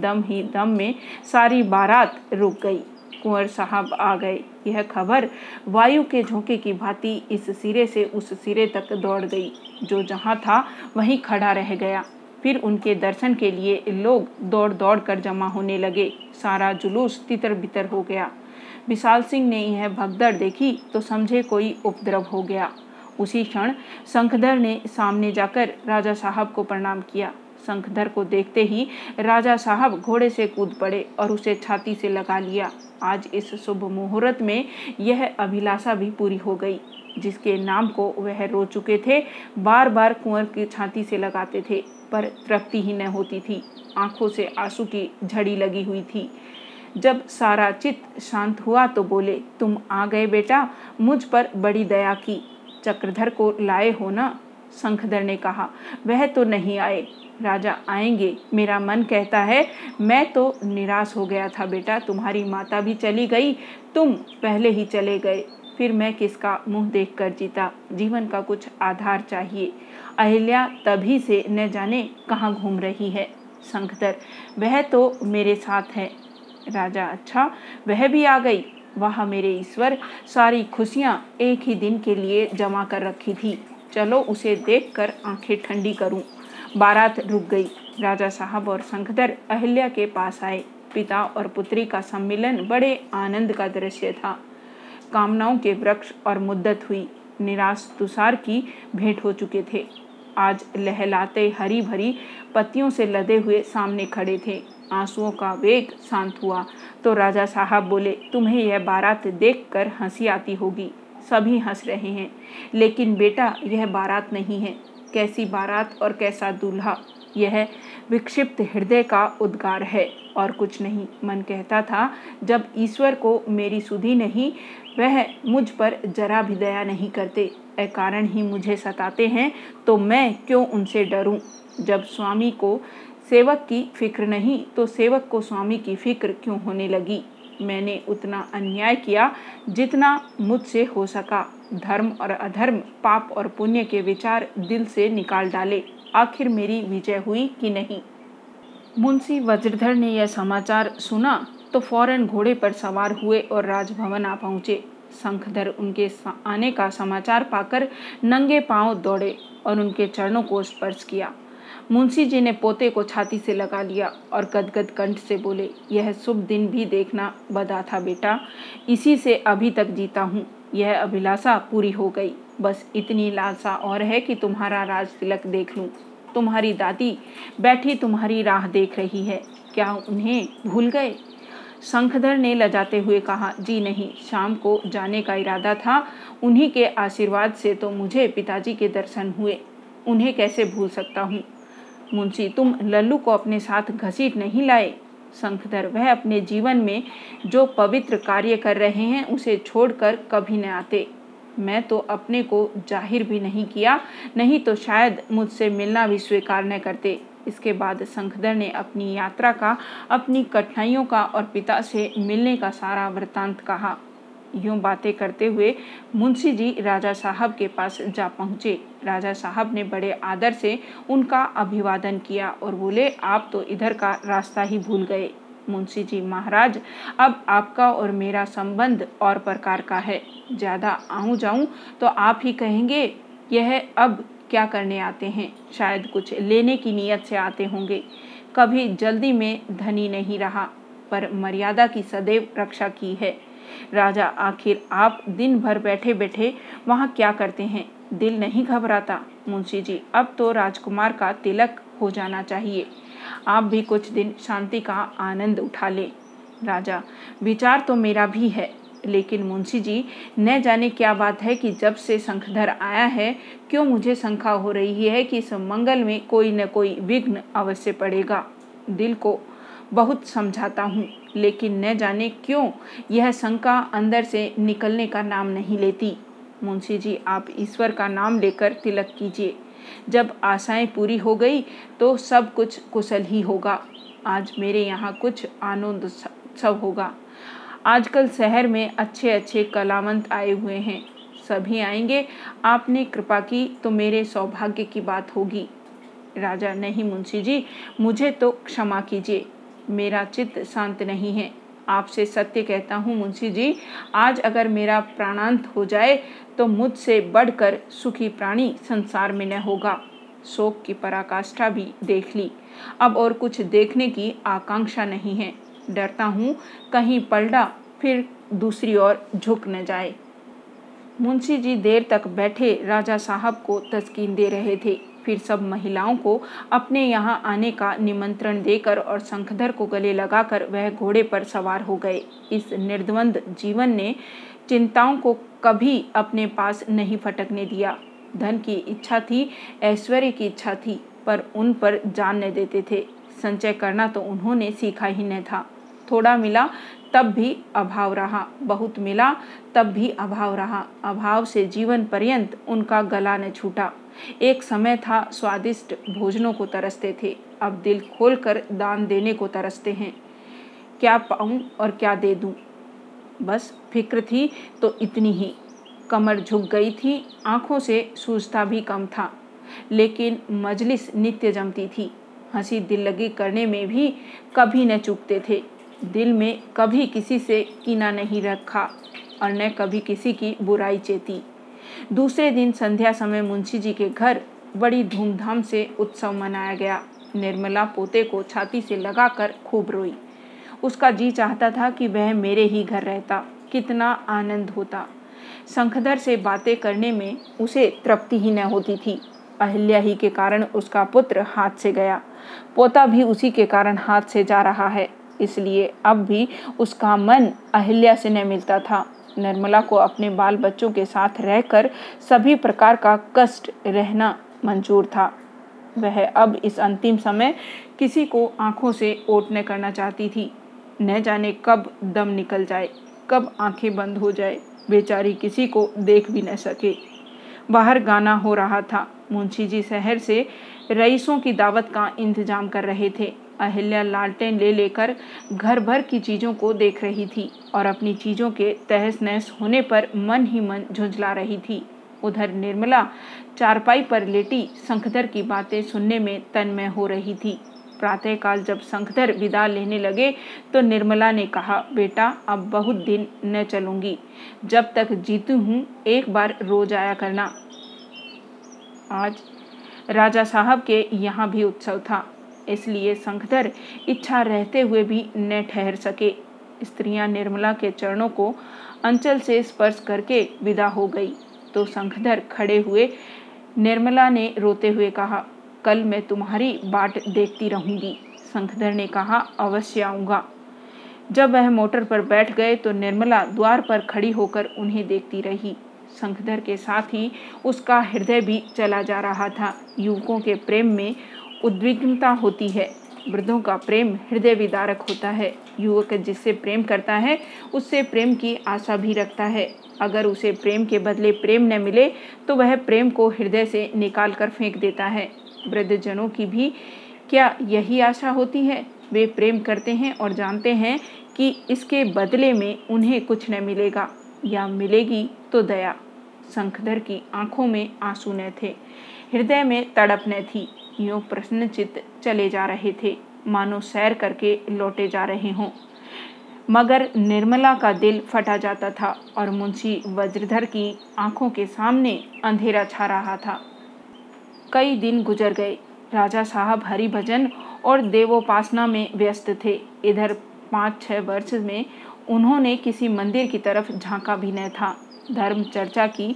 दम ही दम में सारी बारात रुक गई। कुंवर साहब आ गए। यह खबर वायु के झोंके की भांति इस सिरे से उस सिरे तक दौड़ गई। जो जहाँ था वहीं खड़ा रह गया। फिर उनके दर्शन के लिए लोग दौड़ दौड़ कर जमा होने लगे। सारा जुलूस तितर बितर हो गया। विशाल सिंह ने यह भगदड़ देखी तो समझे कोई उपद्रव हो गया। उसी क्षण शंखधर ने सामने जाकर राजा साहब को प्रणाम किया। शंखधर को देखते ही राजा साहब घोड़े से कूद पड़े और उसे छाती से लगा लिया। आज इस शुभ मुहूर्त में यह अभिलाषा भी पूरी हो गई जिसके नाम को वह रो चुके थे। बार बार कुंवर की छाती से लगाते थे पर तृप्ति ही न होती थी। आंखों से आंसू की झड़ी लगी हुई थी। जब सारा चित्त शांत हुआ तो बोले, तुम आ गए बेटा, मुझ पर बड़ी दया की। चक्रधर को लाए हो ना? शंखधर ने कहा, वह तो नहीं आए, राजा आएंगे, मेरा मन कहता है। मैं तो निराश हो गया था बेटा, तुम्हारी माता भी चली गई, तुम पहले ही चले गए, फिर मैं किसका मुंह देखकर जीता। जीवन का कुछ आधार चाहिए। अहिल्या तभी से न जाने कहाँ घूम रही है। शंखधर, वह तो मेरे साथ है। राजा, अच्छा वह भी आ गई। वाह मेरे ईश्वर, सारी खुशियाँ एक ही दिन के लिए जमा कर रखी थी। चलो उसे देखकर आंखें ठंडी करूं। बारात रुक गई। राजा साहब और शंखधर अहिल्या के पास आए। पिता और पुत्री का सम्मिलन बड़े आनंद का दृश्य था। कामनाओं के वृक्ष और मुद्दत हुई निराश तुषार की भेंट हो चुके थे। आज लहलाते हरी भरी पत्तियों से लदे हुए सामने खड़े थे। आंसुओं का वेग शांत हुआ तो राजा साहब बोले, तुम्हें यह बारात देखकर हंसी आती होगी, सभी हंस रहे हैं, लेकिन बेटा यह बारात नहीं है। कैसी बारात और कैसा दूल्हा, यह विक्षिप्त हृदय का उद्गार है और कुछ नहीं। मन कहता था जब ईश्वर को मेरी सुधि नहीं, वह मुझ पर जरा भी दया नहीं करते, अकारण ही मुझे सताते हैं, तो मैं क्यों उनसे डरूं। जब स्वामी को सेवक की फिक्र नहीं तो सेवक को स्वामी की फिक्र क्यों होने लगी। मैंने उतना अन्याय किया जितना मुझसे हो सका। धर्म और अधर्म, पाप और पुण्य के विचार दिल से निकाल डाले। आखिर मेरी विजय हुई कि नहीं। मुंशी वज्रधर ने यह समाचार सुना तो फौरन घोड़े पर सवार हुए और राजभवन आ पहुँचे। शंखधर उनके आने का समाचार पाकर नंगे पाँव दौड़े और उनके चरणों को स्पर्श किया। मुंशी जी ने पोते को छाती से लगा लिया और गदगद कंठ से बोले, यह शुभ दिन भी देखना बदा था बेटा, इसी से अभी तक जीता हूँ। यह अभिलाषा पूरी हो गई। बस इतनी लालसा और है कि तुम्हारा राज तिलक देख लूँ। तुम्हारी दादी बैठी तुम्हारी राह देख रही है, क्या उन्हें भूल गए। शंखधर ने लजाते हुए कहा, जी नहीं, शाम को जाने का इरादा था, उन्हीं के आशीर्वाद से तो मुझे पिताजी के दर्शन हुए, उन्हें कैसे भूल सकता हूँ। मुंशी, तुम लल्लू को अपने साथ घसीट नहीं लाए। शंखधर, वह अपने जीवन में जो पवित्र कार्य कर रहे हैं उसे छोड़कर कभी न आते। मैं तो अपने को जाहिर भी नहीं किया, नहीं तो शायद मुझसे मिलना भी स्वीकार न करते। इसके बाद शंखधर ने अपनी यात्रा का, अपनी कठिनाइयों का और पिता से मिलने का सारा वृत्तांत कहा। यूँ बातें करते हुए मुंशी जी राजा साहब के पास जा पहुँचे। राजा साहब ने बड़े आदर से उनका अभिवादन किया और बोले, आप तो इधर का रास्ता ही भूल गए। मुंशी जी, महाराज अब आपका और मेरा संबंध और प्रकार का है, ज़्यादा आऊँ जाऊँ तो आप ही कहेंगे यह अब क्या करने आते हैं। शायद कुछ लेने की नीयत से आते होंगे। कभी जल्दी में धनी नहीं रहा पर मर्यादा की सदैव रक्षा की है। राजा, आखिर आप दिन भर बैठे बैठे वहाँ क्या करते हैं, दिल नहीं घबराता। मुंशी जी, अब तो राजकुमार का तिलक हो जाना चाहिए, आप भी कुछ दिन शांति का आनंद उठा लें। राजा, विचार तो मेरा भी है, लेकिन मुंशी जी न जाने क्या बात है कि जब से शंखधर आया है क्यों मुझे शंका हो रही है कि इस मंगल में कोई न कोई विघ्न अवश्य पड़ेगा। दिल को बहुत समझाता हूँ लेकिन न जाने क्यों यह शंका अंदर से निकलने का नाम नहीं लेती। मुंशी जी, आप ईश्वर का नाम लेकर तिलक कीजिए, जब आशाएं पूरी हो गई तो सब कुछ कुशल ही होगा। आज मेरे यहाँ कुछ आनंद उत्सव होगा। आजकल शहर में अच्छे अच्छे कलावंत आए हुए हैं, सभी आएंगे, आपने कृपा की तो मेरे सौभाग्य की बात होगी। राजा, नहीं मुंशी जी, मुझे तो क्षमा कीजिए, मेरा चित्त शांत नहीं है। आपसे सत्य कहता हूँ मुंशी जी, आज अगर मेरा प्राणांत हो जाए तो मुझसे बढ़कर सुखी प्राणी संसार में न होगा। शोक की पराकाष्ठा भी देख ली, अब और कुछ देखने की आकांक्षा नहीं है। डरता हूँ कहीं पलटा फिर दूसरी ओर झुक न जाए। मुंशी जी देर तक बैठे राजा साहब को तस्कीन दे रहे थे। फिर सब महिलाओं को अपने यहाँ आने का निमंत्रण देकर और शंखधर को गले लगाकर वह घोड़े पर सवार हो गए। इस निर्द्वंद जीवन ने चिंताओं को कभी अपने पास नहीं फटकने दिया। धन की इच्छा थी, ऐश्वर्य की इच्छा थी, पर उन पर जान न देते थे। संचय करना तो उन्होंने सीखा ही नहीं था। थोड़ा मिला तब भी अभाव रहा, बहुत मिला तब भी अभाव रहा। अभाव से जीवन पर्यंत उनका गला न छूटा। एक समय था स्वादिष्ट भोजनों को तरसते थे, अब दिल खोलकर दान देने को तरसते हैं। क्या पाऊं और क्या दे दूं, बस फिक्र थी तो इतनी ही। कमर झुक गई थी, आंखों से सूझता भी कम था, लेकिन मजलिस नित्य जमती थी। हंसी दिल लगी करने में भी कभी न चूकते थे। दिल में कभी किसी से कीना नहीं रखा और न कभी किसी की बुराई चेती। दूसरे दिन संध्या समय मुंशी जी के घर बड़ी धूमधाम से उत्सव मनाया गया। निर्मला पोते को छाती से लगाकर खूब रोई। उसका जी चाहता था कि वह मेरे ही घर रहता, कितना आनंद होता। शंखधर से बातें करने में उसे तृप्ति ही न होती थी। अहिल्या ही के कारण उसका पुत्र हाथ से गया, पोता भी उसी के कारण हाथ से जा रहा है, इसलिए अब भी उसका मन अहिल्या से न मिलता था। निर्मला को अपने बाल बच्चों के साथ रहकर सभी प्रकार का कष्ट रहना मंजूर था। वह अब इस अंतिम समय किसी को आंखों से ओट न करना चाहती थी। न जाने कब दम निकल जाए, कब आंखें बंद हो जाए, बेचारी किसी को देख भी न सके। बाहर गाना हो रहा था। मुंशी जी शहर से रईसों की दावत का इंतजाम कर रहे थे। अहिल्या लालटेन ले लेकर घर भर की चीज़ों को देख रही थी और अपनी चीज़ों के तहस नहस होने पर मन ही मन झुंझला रही थी। उधर निर्मला चारपाई पर लेटी शंखधर की बातें सुनने में तन्मय हो रही थी। प्रातःकाल जब शंखधर विदा लेने लगे तो निर्मला ने कहा, बेटा अब बहुत दिन न चलूँगी, जब तक जीती हूँ एक बार रोज आया करना। आज राजा साहब के यहाँ भी उत्सव था, इसलिए शंखधर इच्छा रहते हुए भी न ठहर सके। स्त्रियां निर्मला के चरणों को अंचल से स्पर्श करके विदा हो गई तो शंखधर खड़े हुए। निर्मला ने रोते हुए कहा, कल मैं तुम्हारी बाट देखती रहूंगी। शंखधर ने कहा, अवश्य आऊँगा। जब वह मोटर पर बैठ गए तो निर्मला द्वार पर खड़ी होकर उन्हें देखती रही। शंखधर के साथ ही उसका हृदय भी चला जा रहा था। युवकों के प्रेम में उद्विग्नता होती है, वृद्धों का प्रेम हृदय विदारक होता है। युवक जिससे प्रेम करता है उससे प्रेम की आशा भी रखता है। अगर उसे प्रेम के बदले प्रेम न मिले तो वह प्रेम को हृदय से निकाल कर फेंक देता है। वृद्धजनों की भी क्या यही आशा होती है? वे प्रेम करते हैं और जानते हैं कि इसके बदले में उन्हें कुछ न मिलेगा, या मिलेगी तो दया। शंखधर की आंखों में आंसू न थे, हृदय में तड़प न थी, यूँ प्रश्नचित चले जा रहे थे, मानो सैर करके लौटे जा रहे हों। मगर निर्मला का दिल फटा जाता था और मुंशी वज्रधर की आंखों के सामने अंधेरा छा रहा था। कई दिन गुजर गए। राजा साहब हरि भजन और देवोपासना में व्यस्त थे। इधर पाँच छः वर्ष में उन्होंने किसी मंदिर की तरफ झांका भी न था। धर्म चर्चा की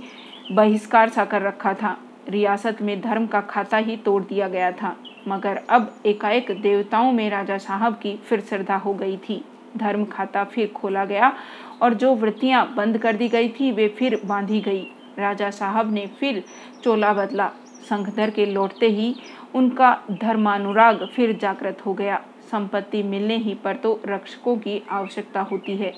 बहिष्कार सा कर रखा था। रियासत में धर्म का खाता ही तोड़ दिया गया था, मगर अब एकाएक देवताओं में राजा साहब की फिर श्रद्धा हो गई थी। धर्म खाता फिर खोला गया और जो वृत्तियां बंद कर दी गई थी वे फिर बांधी गई। राजा साहब ने फिर चोला बदला। शंखधर के लौटते ही उनका धर्मानुराग फिर जागृत हो गया। संपत्ति मिलने ही पर तो रक्षकों की आवश्यकता होती है।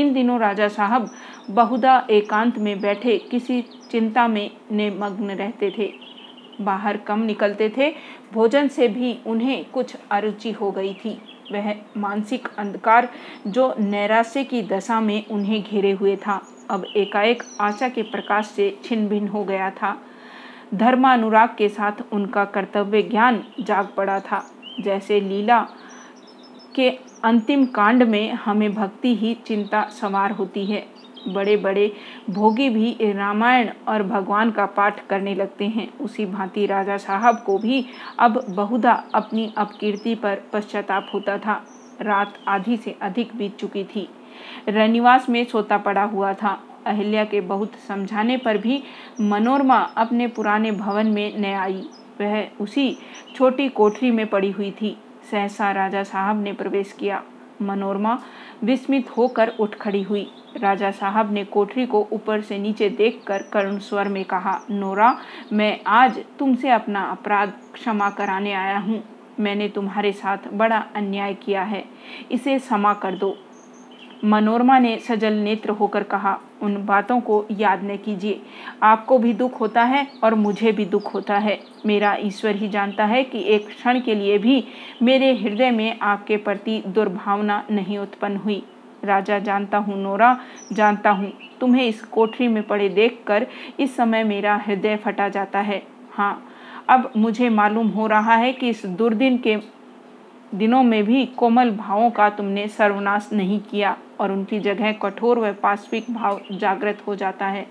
इन दिनों राजा साहब बहुधा एकांत में बैठे किसी चिंता में निमग्न रहते थे, बाहर कम निकलते थे। भोजन से भी उन्हें कुछ अरुचि हो गई थी। वह मानसिक अंधकार जो नैराश्य की दशा में उन्हें घेरे हुए था, अब एकाएक आशा के प्रकाश से छिन्न भिन्न हो गया था। धर्मानुराग के साथ उनका कर्तव्य ज्ञान जाग पड़ा था। जैसे लीला के अंतिम कांड में हमें भक्ति ही चिंता सवार होती है। बड़े बड़े भोगी भी रामायण और भगवान का पाठ करने लगते हैं, उसी भांति राजा साहब को भी अब बहुधा अपनी अपकीर्ति पर पश्चाताप होता था। रात आधी से अधिक बीत चुकी थी। रनिवास में सोता पड़ा हुआ था। अहिल्या के बहुत समझाने पर भी मनोरमा अपने पुराने भवन में न आई। वह उसी छोटी कोठरी में पड़ी हुई थी। सहसा राजा साहब ने प्रवेश किया। मनोरमा विस्मित होकर उठ खड़ी हुई। राजा साहब ने कोठरी को ऊपर से नीचे देखकर करुण स्वर में कहा, नोरा, मैं आज तुमसे अपना अपराध क्षमा कराने आया हूँ। मैंने तुम्हारे साथ बड़ा अन्याय किया है, इसे क्षमा कर दो। मनोरमा ने सजल नेत्र होकर कहा, उन बातों को याद न कीजिए। आपको भी दुख होता है और मुझे भी दुख होता है। मेरा ईश्वर ही जानता है कि एक क्षण के लिए भी मेरे हृदय में आपके प्रति दुर्भावना नहीं उत्पन्न हुई। राजा, जानता हूँ नोरा, जानता हूँ तुम्हें इस कोठरी में पड़े देखकर इस समय मेरा हृदय फटा जाता है। हाँ, अब मुझे मालूम हो रहा है कि इस दुर्दिन के दिनों में भी कोमल भावों का तुमने सर्वनाश नहीं किया और उनकी जगह कठोर व पाश्विक भाव जागृत हो जाता है।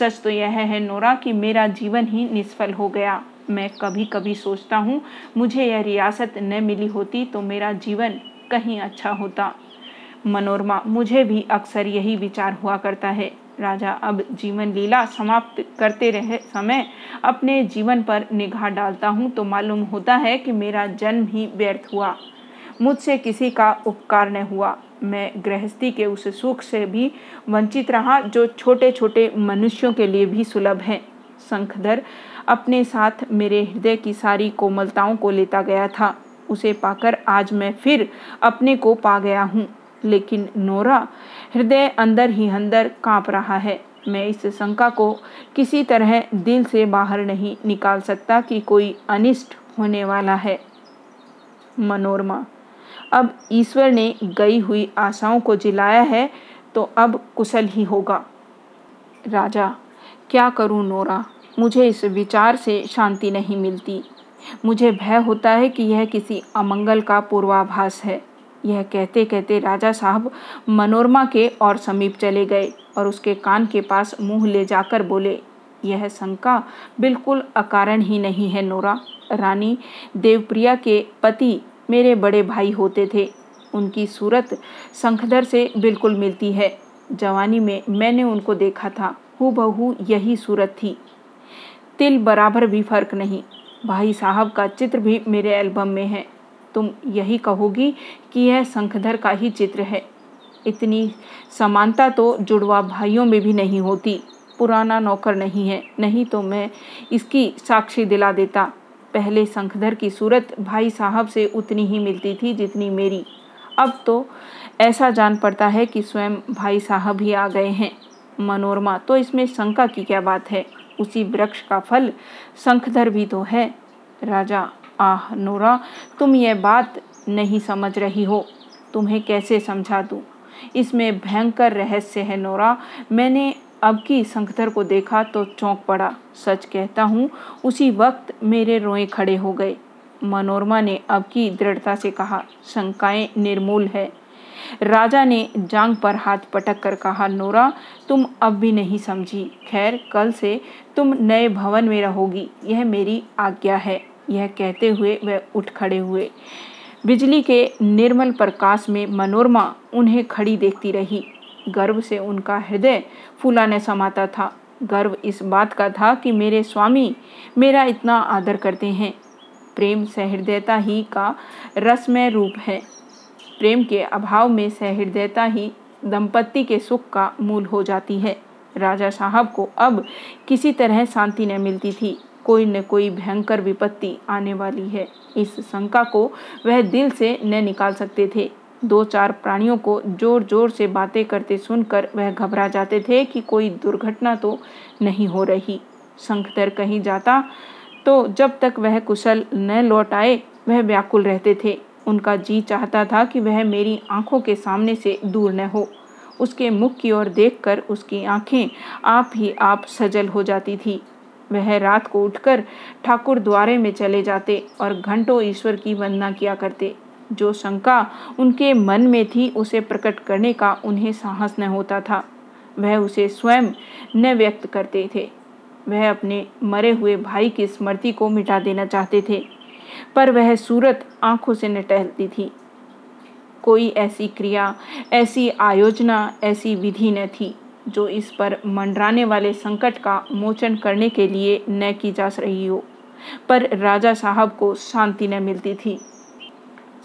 सच तो यह है नोरा कि मेरा जीवन ही निष्फल हो गया। मैं कभी कभी सोचता हूँ, मुझे यह रियासत न मिली होती तो मेरा जीवन कहीं अच्छा होता। मनोरमा, मुझे भी अक्सर यही विचार हुआ करता है। राजा, अब जीवन लीला समाप्त करते रहे समय अपने जीवन पर निगाह डालता हूँ तो मालूम होता है कि मेरा जन्म ही व्यर्थ हुआ। मुझसे किसी का उपकार न हुआ। मैं गृहस्थी के उस सुख से भी वंचित रहा जो छोटे छोटे मनुष्यों के लिए भी सुलभ है। शंखधर अपने साथ मेरे हृदय की सारी कोमलताओं को लेता गया था। उसे पाकर आज मैं फिर अपने को पा गया हूँ। लेकिन नोरा, हृदय अंदर ही अंदर कांप रहा है। मैं इस शंका को किसी तरह दिल से बाहर नहीं निकाल सकता कि कोई अनिष्ट होने वाला है। मनोरमा, अब ईश्वर ने गई हुई आशाओं को जिलाया है तो अब कुशल ही होगा। राजा, क्या करूं नोरा, मुझे इस विचार से शांति नहीं मिलती। मुझे भय होता है कि यह किसी अमंगल का पूर्वाभास है। यह कहते कहते राजा साहब मनोरमा के और समीप चले गए और उसके कान के पास मुंह ले जाकर बोले, यह शंका बिल्कुल अकारण ही नहीं है नोरा। रानी देवप्रिया के पति मेरे बड़े भाई होते थे। उनकी सूरत शंखधर से बिल्कुल मिलती है। जवानी में मैंने उनको देखा था, हूबहू यही सूरत थी, तिल बराबर भी फर्क नहीं। भाई साहब का चित्र भी मेरे एल्बम में है। तुम यही कहोगी कि यह शंखधर का ही चित्र है। इतनी समानता तो जुड़वा भाइयों में भी नहीं होती। पुराना नौकर नहीं है, नहीं तो मैं इसकी साक्षी दिला देता। पहले शंखधर की सूरत भाई साहब से उतनी ही मिलती थी जितनी मेरी। अब तो ऐसा जान पड़ता है कि स्वयं भाई साहब ही आ गए हैं। मनोरमा, तो इसमें शंका की क्या बात है? उसी वृक्ष का फल शंखधर भी तो है। राजा, आह नोरा, तुम यह बात नहीं समझ रही हो। तुम्हें कैसे समझा दूँ, इसमें भयंकर रहस्य है नोरा। मैंने अब की शंखधर को देखा तो चौंक पड़ा। सच कहता हूँ, उसी वक्त मेरे रोए खड़े हो गए। मनोरमा ने अब की दृढ़ता से कहा, शंकाएं निर्मूल है। राजा ने जांग पर हाथ पटक कर कहा, नोरा, तुम अब भी नहीं समझी। खैर, कल से तुम नए भवन में रहोगी, यह मेरी आज्ञा है। यह कहते हुए वह उठ खड़े हुए। बिजली के निर्मल प्रकाश में मनोरमा उन्हें खड़ी देखती रही। गर्व से उनका हृदय फूला न समाता था। गर्व इस बात का था कि मेरे स्वामी मेरा इतना आदर करते हैं। प्रेम सहृदयता ही का रसमय रूप है। प्रेम के अभाव में सहृदयता ही दंपत्ति के सुख का मूल हो जाती है। राजा साहब को अब किसी तरह शांति न मिलती थी। कोई न कोई भयंकर विपत्ति आने वाली है, इस शंका को वह दिल से न निकाल सकते थे। दो चार प्राणियों को जोर जोर से बातें करते सुनकर वह घबरा जाते थे कि कोई दुर्घटना तो नहीं हो रही। शंखधर कहीं जाता तो जब तक वह कुशल न लौट आए वह व्याकुल रहते थे। उनका जी चाहता था कि वह मेरी आंखों के सामने से दूर न हो। उसके मुख की ओर देखकर उसकी आँखें आप ही आप सजल हो जाती थी। वह रात को उठकर ठाकुर द्वारे में चले जाते और घंटों ईश्वर की वंदना किया करते। जो शंका उनके मन में थी उसे प्रकट करने का उन्हें साहस न होता था। वह उसे स्वयं न व्यक्त करते थे। वह अपने मरे हुए भाई की स्मृति को मिटा देना चाहते थे, पर वह सूरत आंखों से न टहलती थी। कोई ऐसी क्रिया, ऐसी आयोजना, ऐसी विधि न थी जो इस पर मंडराने वाले संकट का मोचन करने के लिए न की जा रही हो, पर राजा साहब को शांति न मिलती थी।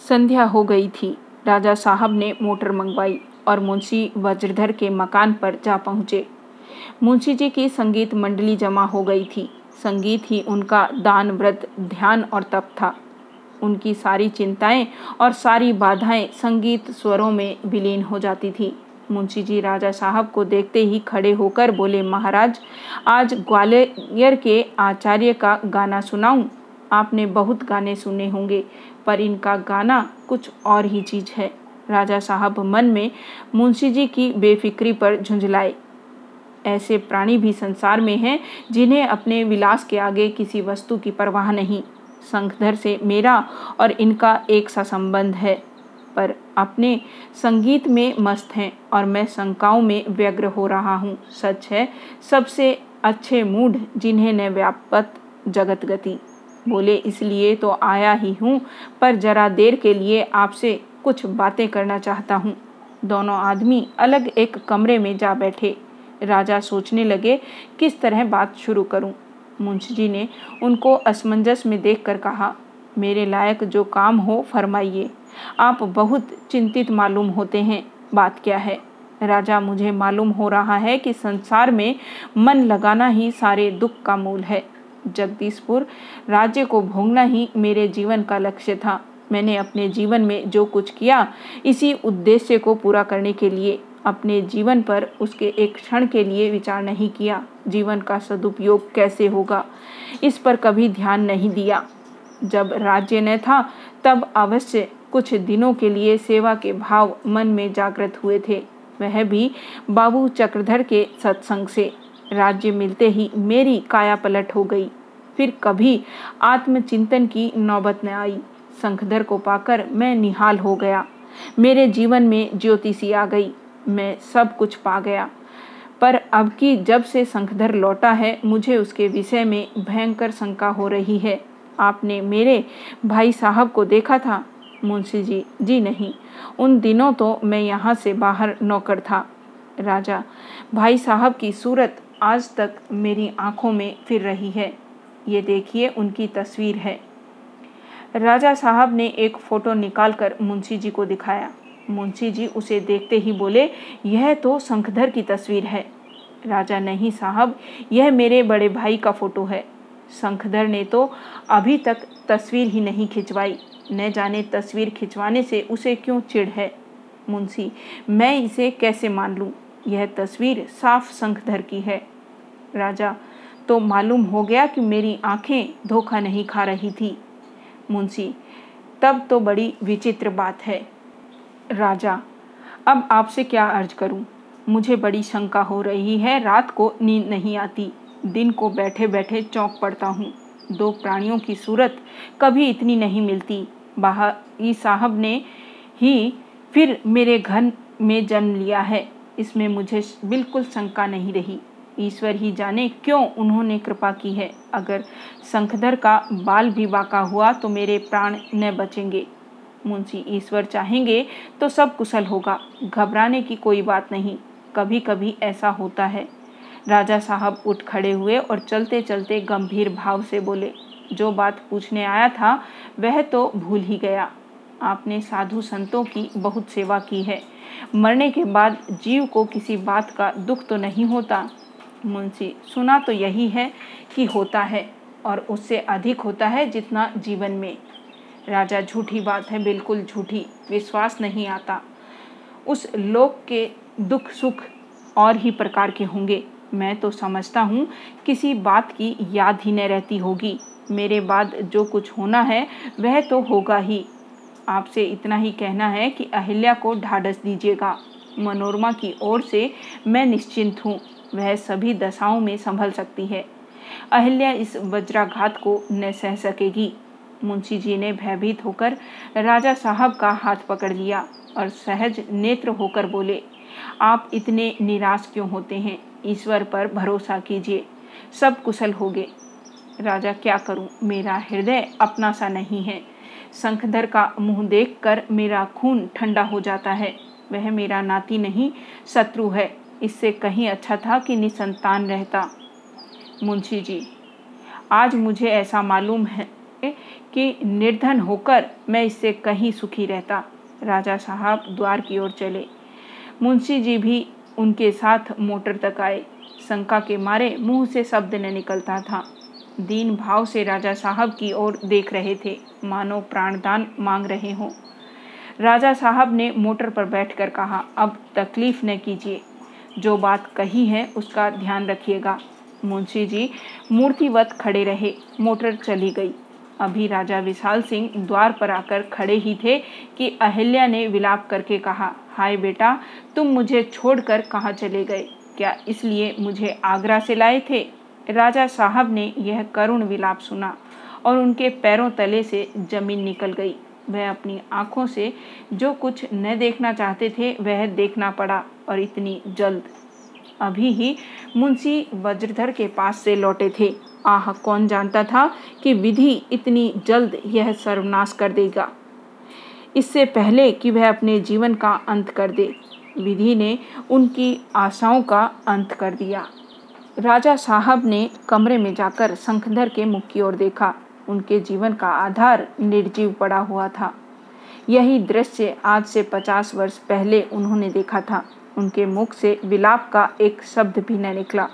संध्या हो गई थी। राजा साहब ने मोटर मंगवाई और मुंशी वज्रधर के मकान पर जा पहुँचे। मुंशी जी की संगीत मंडली जमा हो गई थी। संगीत ही उनका दान, व्रत, ध्यान और तप था। उनकी सारी चिंताएं और सारी बाधाएं संगीत स्वरों में विलीन हो जाती थी। मुंशी जी राजा साहब को देखते ही खड़े होकर बोले, महाराज, आज ग्वालियर के आचार्य का गाना सुनाऊं? आपने बहुत गाने सुने होंगे, पर इनका गाना कुछ और ही चीज़ है। राजा साहब मन में मुंशी जी की बेफिक्री पर झुंझलाए। ऐसे प्राणी भी संसार में हैं जिन्हें अपने विलास के आगे किसी वस्तु की परवाह नहीं। शंखधर से मेरा और इनका एक सा संबंध है, पर अपने संगीत में मस्त हैं और मैं शंकाओं में व्यग्र हो रहा हूँ। सच है, सबसे अच्छे मूढ़ जिन्हें न व्यापत जगत गति। बोले, इसलिए तो आया ही हूँ, पर जरा देर के लिए आपसे कुछ बातें करना चाहता हूँ। दोनों आदमी अलग एक कमरे में जा बैठे। राजा सोचने लगे, किस तरह बात शुरू करूं। मुंशी जी ने उनको असमंजस में देखकर कहा, मेरे लायक जो काम हो फरमाइए। आप बहुत चिंतित मालूम होते हैं, बात क्या है? राजा, मुझे मालूम हो रहा है कि संसार में मन लगाना ही सारे दुख का मूल है। जगदीशपुर राज्य को भोगना ही मेरे जीवन का लक्ष्य था। मैंने अपने जीवन में जो कुछ किया, इसी उद्देश्य को पूरा करने के लिए, अपने जीवन पर उसके एक क्षण के लिए विचार नहीं किया। जीवन का सदुपयोग कैसे होगा, इस पर कभी ध्यान नहीं दिया। जब राज्य न था, तब अवश्य कुछ दिनों के लिए सेवा के भाव मन में जागृत हुए थे, वह भी बाबू चक्रधर के सत्संग से। राज्य मिलते ही मेरी काया पलट हो गई। फिर कभी आत्मचिंतन की नौबत न आई। शंखधर को पाकर मैं निहाल हो गया। मेरे जीवन में ज्योति सी आ गई। मैं सब कुछ पा गया, पर अब की जब से शंखधर लौटा है, मुझे उसके विषय में भयंकर शंका हो रही है। आपने मेरे भाई साहब को देखा था? मुंशी जी, जी नहीं, उन दिनों तो मैं यहाँ से बाहर नौकर था। राजा, भाई साहब की सूरत आज तक मेरी आँखों में फिर रही है। ये देखिए, उनकी तस्वीर है। राजा साहब ने एक फ़ोटो निकालकर मुंशी जी को दिखाया। मुंशी जी उसे देखते ही बोले, यह तो शंखधर की तस्वीर है। राजा, नहीं साहब, यह मेरे बड़े भाई का फ़ोटो है। शंखधर ने तो अभी तक तस्वीर ही नहीं खिंचवाई। न जाने तस्वीर खिंचवाने से उसे क्यों चिढ़ है। मुंशी, मैं इसे कैसे मान लूँ? यह तस्वीर साफ शंखधर की है। राजा, तो मालूम हो गया कि मेरी आँखें धोखा नहीं खा रही थी। मुंशी, तब तो बड़ी विचित्र बात है। राजा, अब आपसे क्या अर्ज करूं? मुझे बड़ी शंका हो रही है। रात को नींद नहीं आती, दिन को बैठे बैठे चौंक पड़ता हूं। दो प्राणियों की सूरत कभी इतनी नहीं मिलती। बाहरी साहब ने ही फिर मेरे घर में जन्म लिया है, इसमें मुझे बिल्कुल शंका नहीं रही। ईश्वर ही जाने क्यों उन्होंने कृपा की है। अगर शंखधर का बाल भी बाका हुआ तो मेरे प्राण न बचेंगे। मुंशी, ईश्वर चाहेंगे तो सब कुशल होगा, घबराने की कोई बात नहीं, कभी कभी ऐसा होता है। राजा साहब उठ खड़े हुए और चलते चलते गंभीर भाव से बोले, जो बात पूछने आया था वह तो भूल ही गया। आपने साधु संतों की बहुत सेवा की है, मरने के बाद जीव को किसी बात का दुख तो नहीं होता? मुंशी, सुना तो यही है कि होता है, और उससे अधिक होता है जितना जीवन में। राजा, झूठी बात है, बिल्कुल झूठी, विश्वास नहीं आता। उस लोक के दुख सुख और ही प्रकार के होंगे। मैं तो समझता हूँ किसी बात की याद ही न रहती होगी। मेरे बाद जो कुछ होना है वह तो होगा ही। आपसे इतना ही कहना है कि अहिल्या को ढाढ़स दीजिएगा। मनोरमा की ओर से मैं निश्चिंत हूँ, वह सभी दशाओं में संभल सकती है। अहिल्या इस वज्राघात को न सह सकेगी। मुंशी जी ने भयभीत होकर राजा साहब का हाथ पकड़ लिया और सहज नेत्र होकर बोले, आप इतने निराश क्यों होते हैं? ईश्वर पर भरोसा कीजिए, सब कुशल होंगे। राजा, क्या करूं? मेरा हृदय अपना सा नहीं है। शंखधर का मुंह देखकर मेरा खून ठंडा हो जाता है। वह मेरा नाती नहीं, शत्रु है। इससे कहीं अच्छा था कि निसंतान रहता। मुंशी जी, आज मुझे ऐसा मालूम है कि निर्धन होकर मैं इससे कहीं सुखी रहता। राजा साहब द्वार की ओर चले, मुंशी जी भी उनके साथ मोटर तक आए। शंका के मारे मुंह से शब्द न निकलता था। दीन भाव से राजा साहब की ओर देख रहे थे, मानो प्राणदान मांग रहे हों। राजा साहब ने मोटर पर बैठकर कहा, अब तकलीफ न कीजिए, जो बात कही है उसका ध्यान रखिएगा। मुंशी जी मूर्तिवत खड़े रहे, मोटर चली गई। अभी राजा विशाल सिंह द्वार पर आकर खड़े ही थे कि अहिल्या ने विलाप करके कहा, हाय बेटा, तुम मुझे छोड़कर कहाँ चले गए? क्या इसलिए मुझे आगरा से लाए थे? राजा साहब ने यह करुण विलाप सुना और उनके पैरों तले से जमीन निकल गई। वह अपनी आँखों से जो कुछ न देखना चाहते थे वह देखना पड़ा, और इतनी जल्द। अभी ही मुंशी वज्रधर के पास से लौटे थे। आह, कौन जानता था कि विधि इतनी जल्द यह सर्वनाश कर देगा, इससे पहले कि वह अपने जीवन का अंत कर दे। विधि ने उनकी आशाओं का अंत कर दिया। राजा साहब ने कमरे में जाकर शंखधर के मुख की ओर देखा। उनके जीवन का आधार निर्जीव पड़ा हुआ था। यही दृश्य आज से पचास वर्ष पहले उन्होंने देखा था। उनके मुख से विलाप का एक शब्द भी न निकला,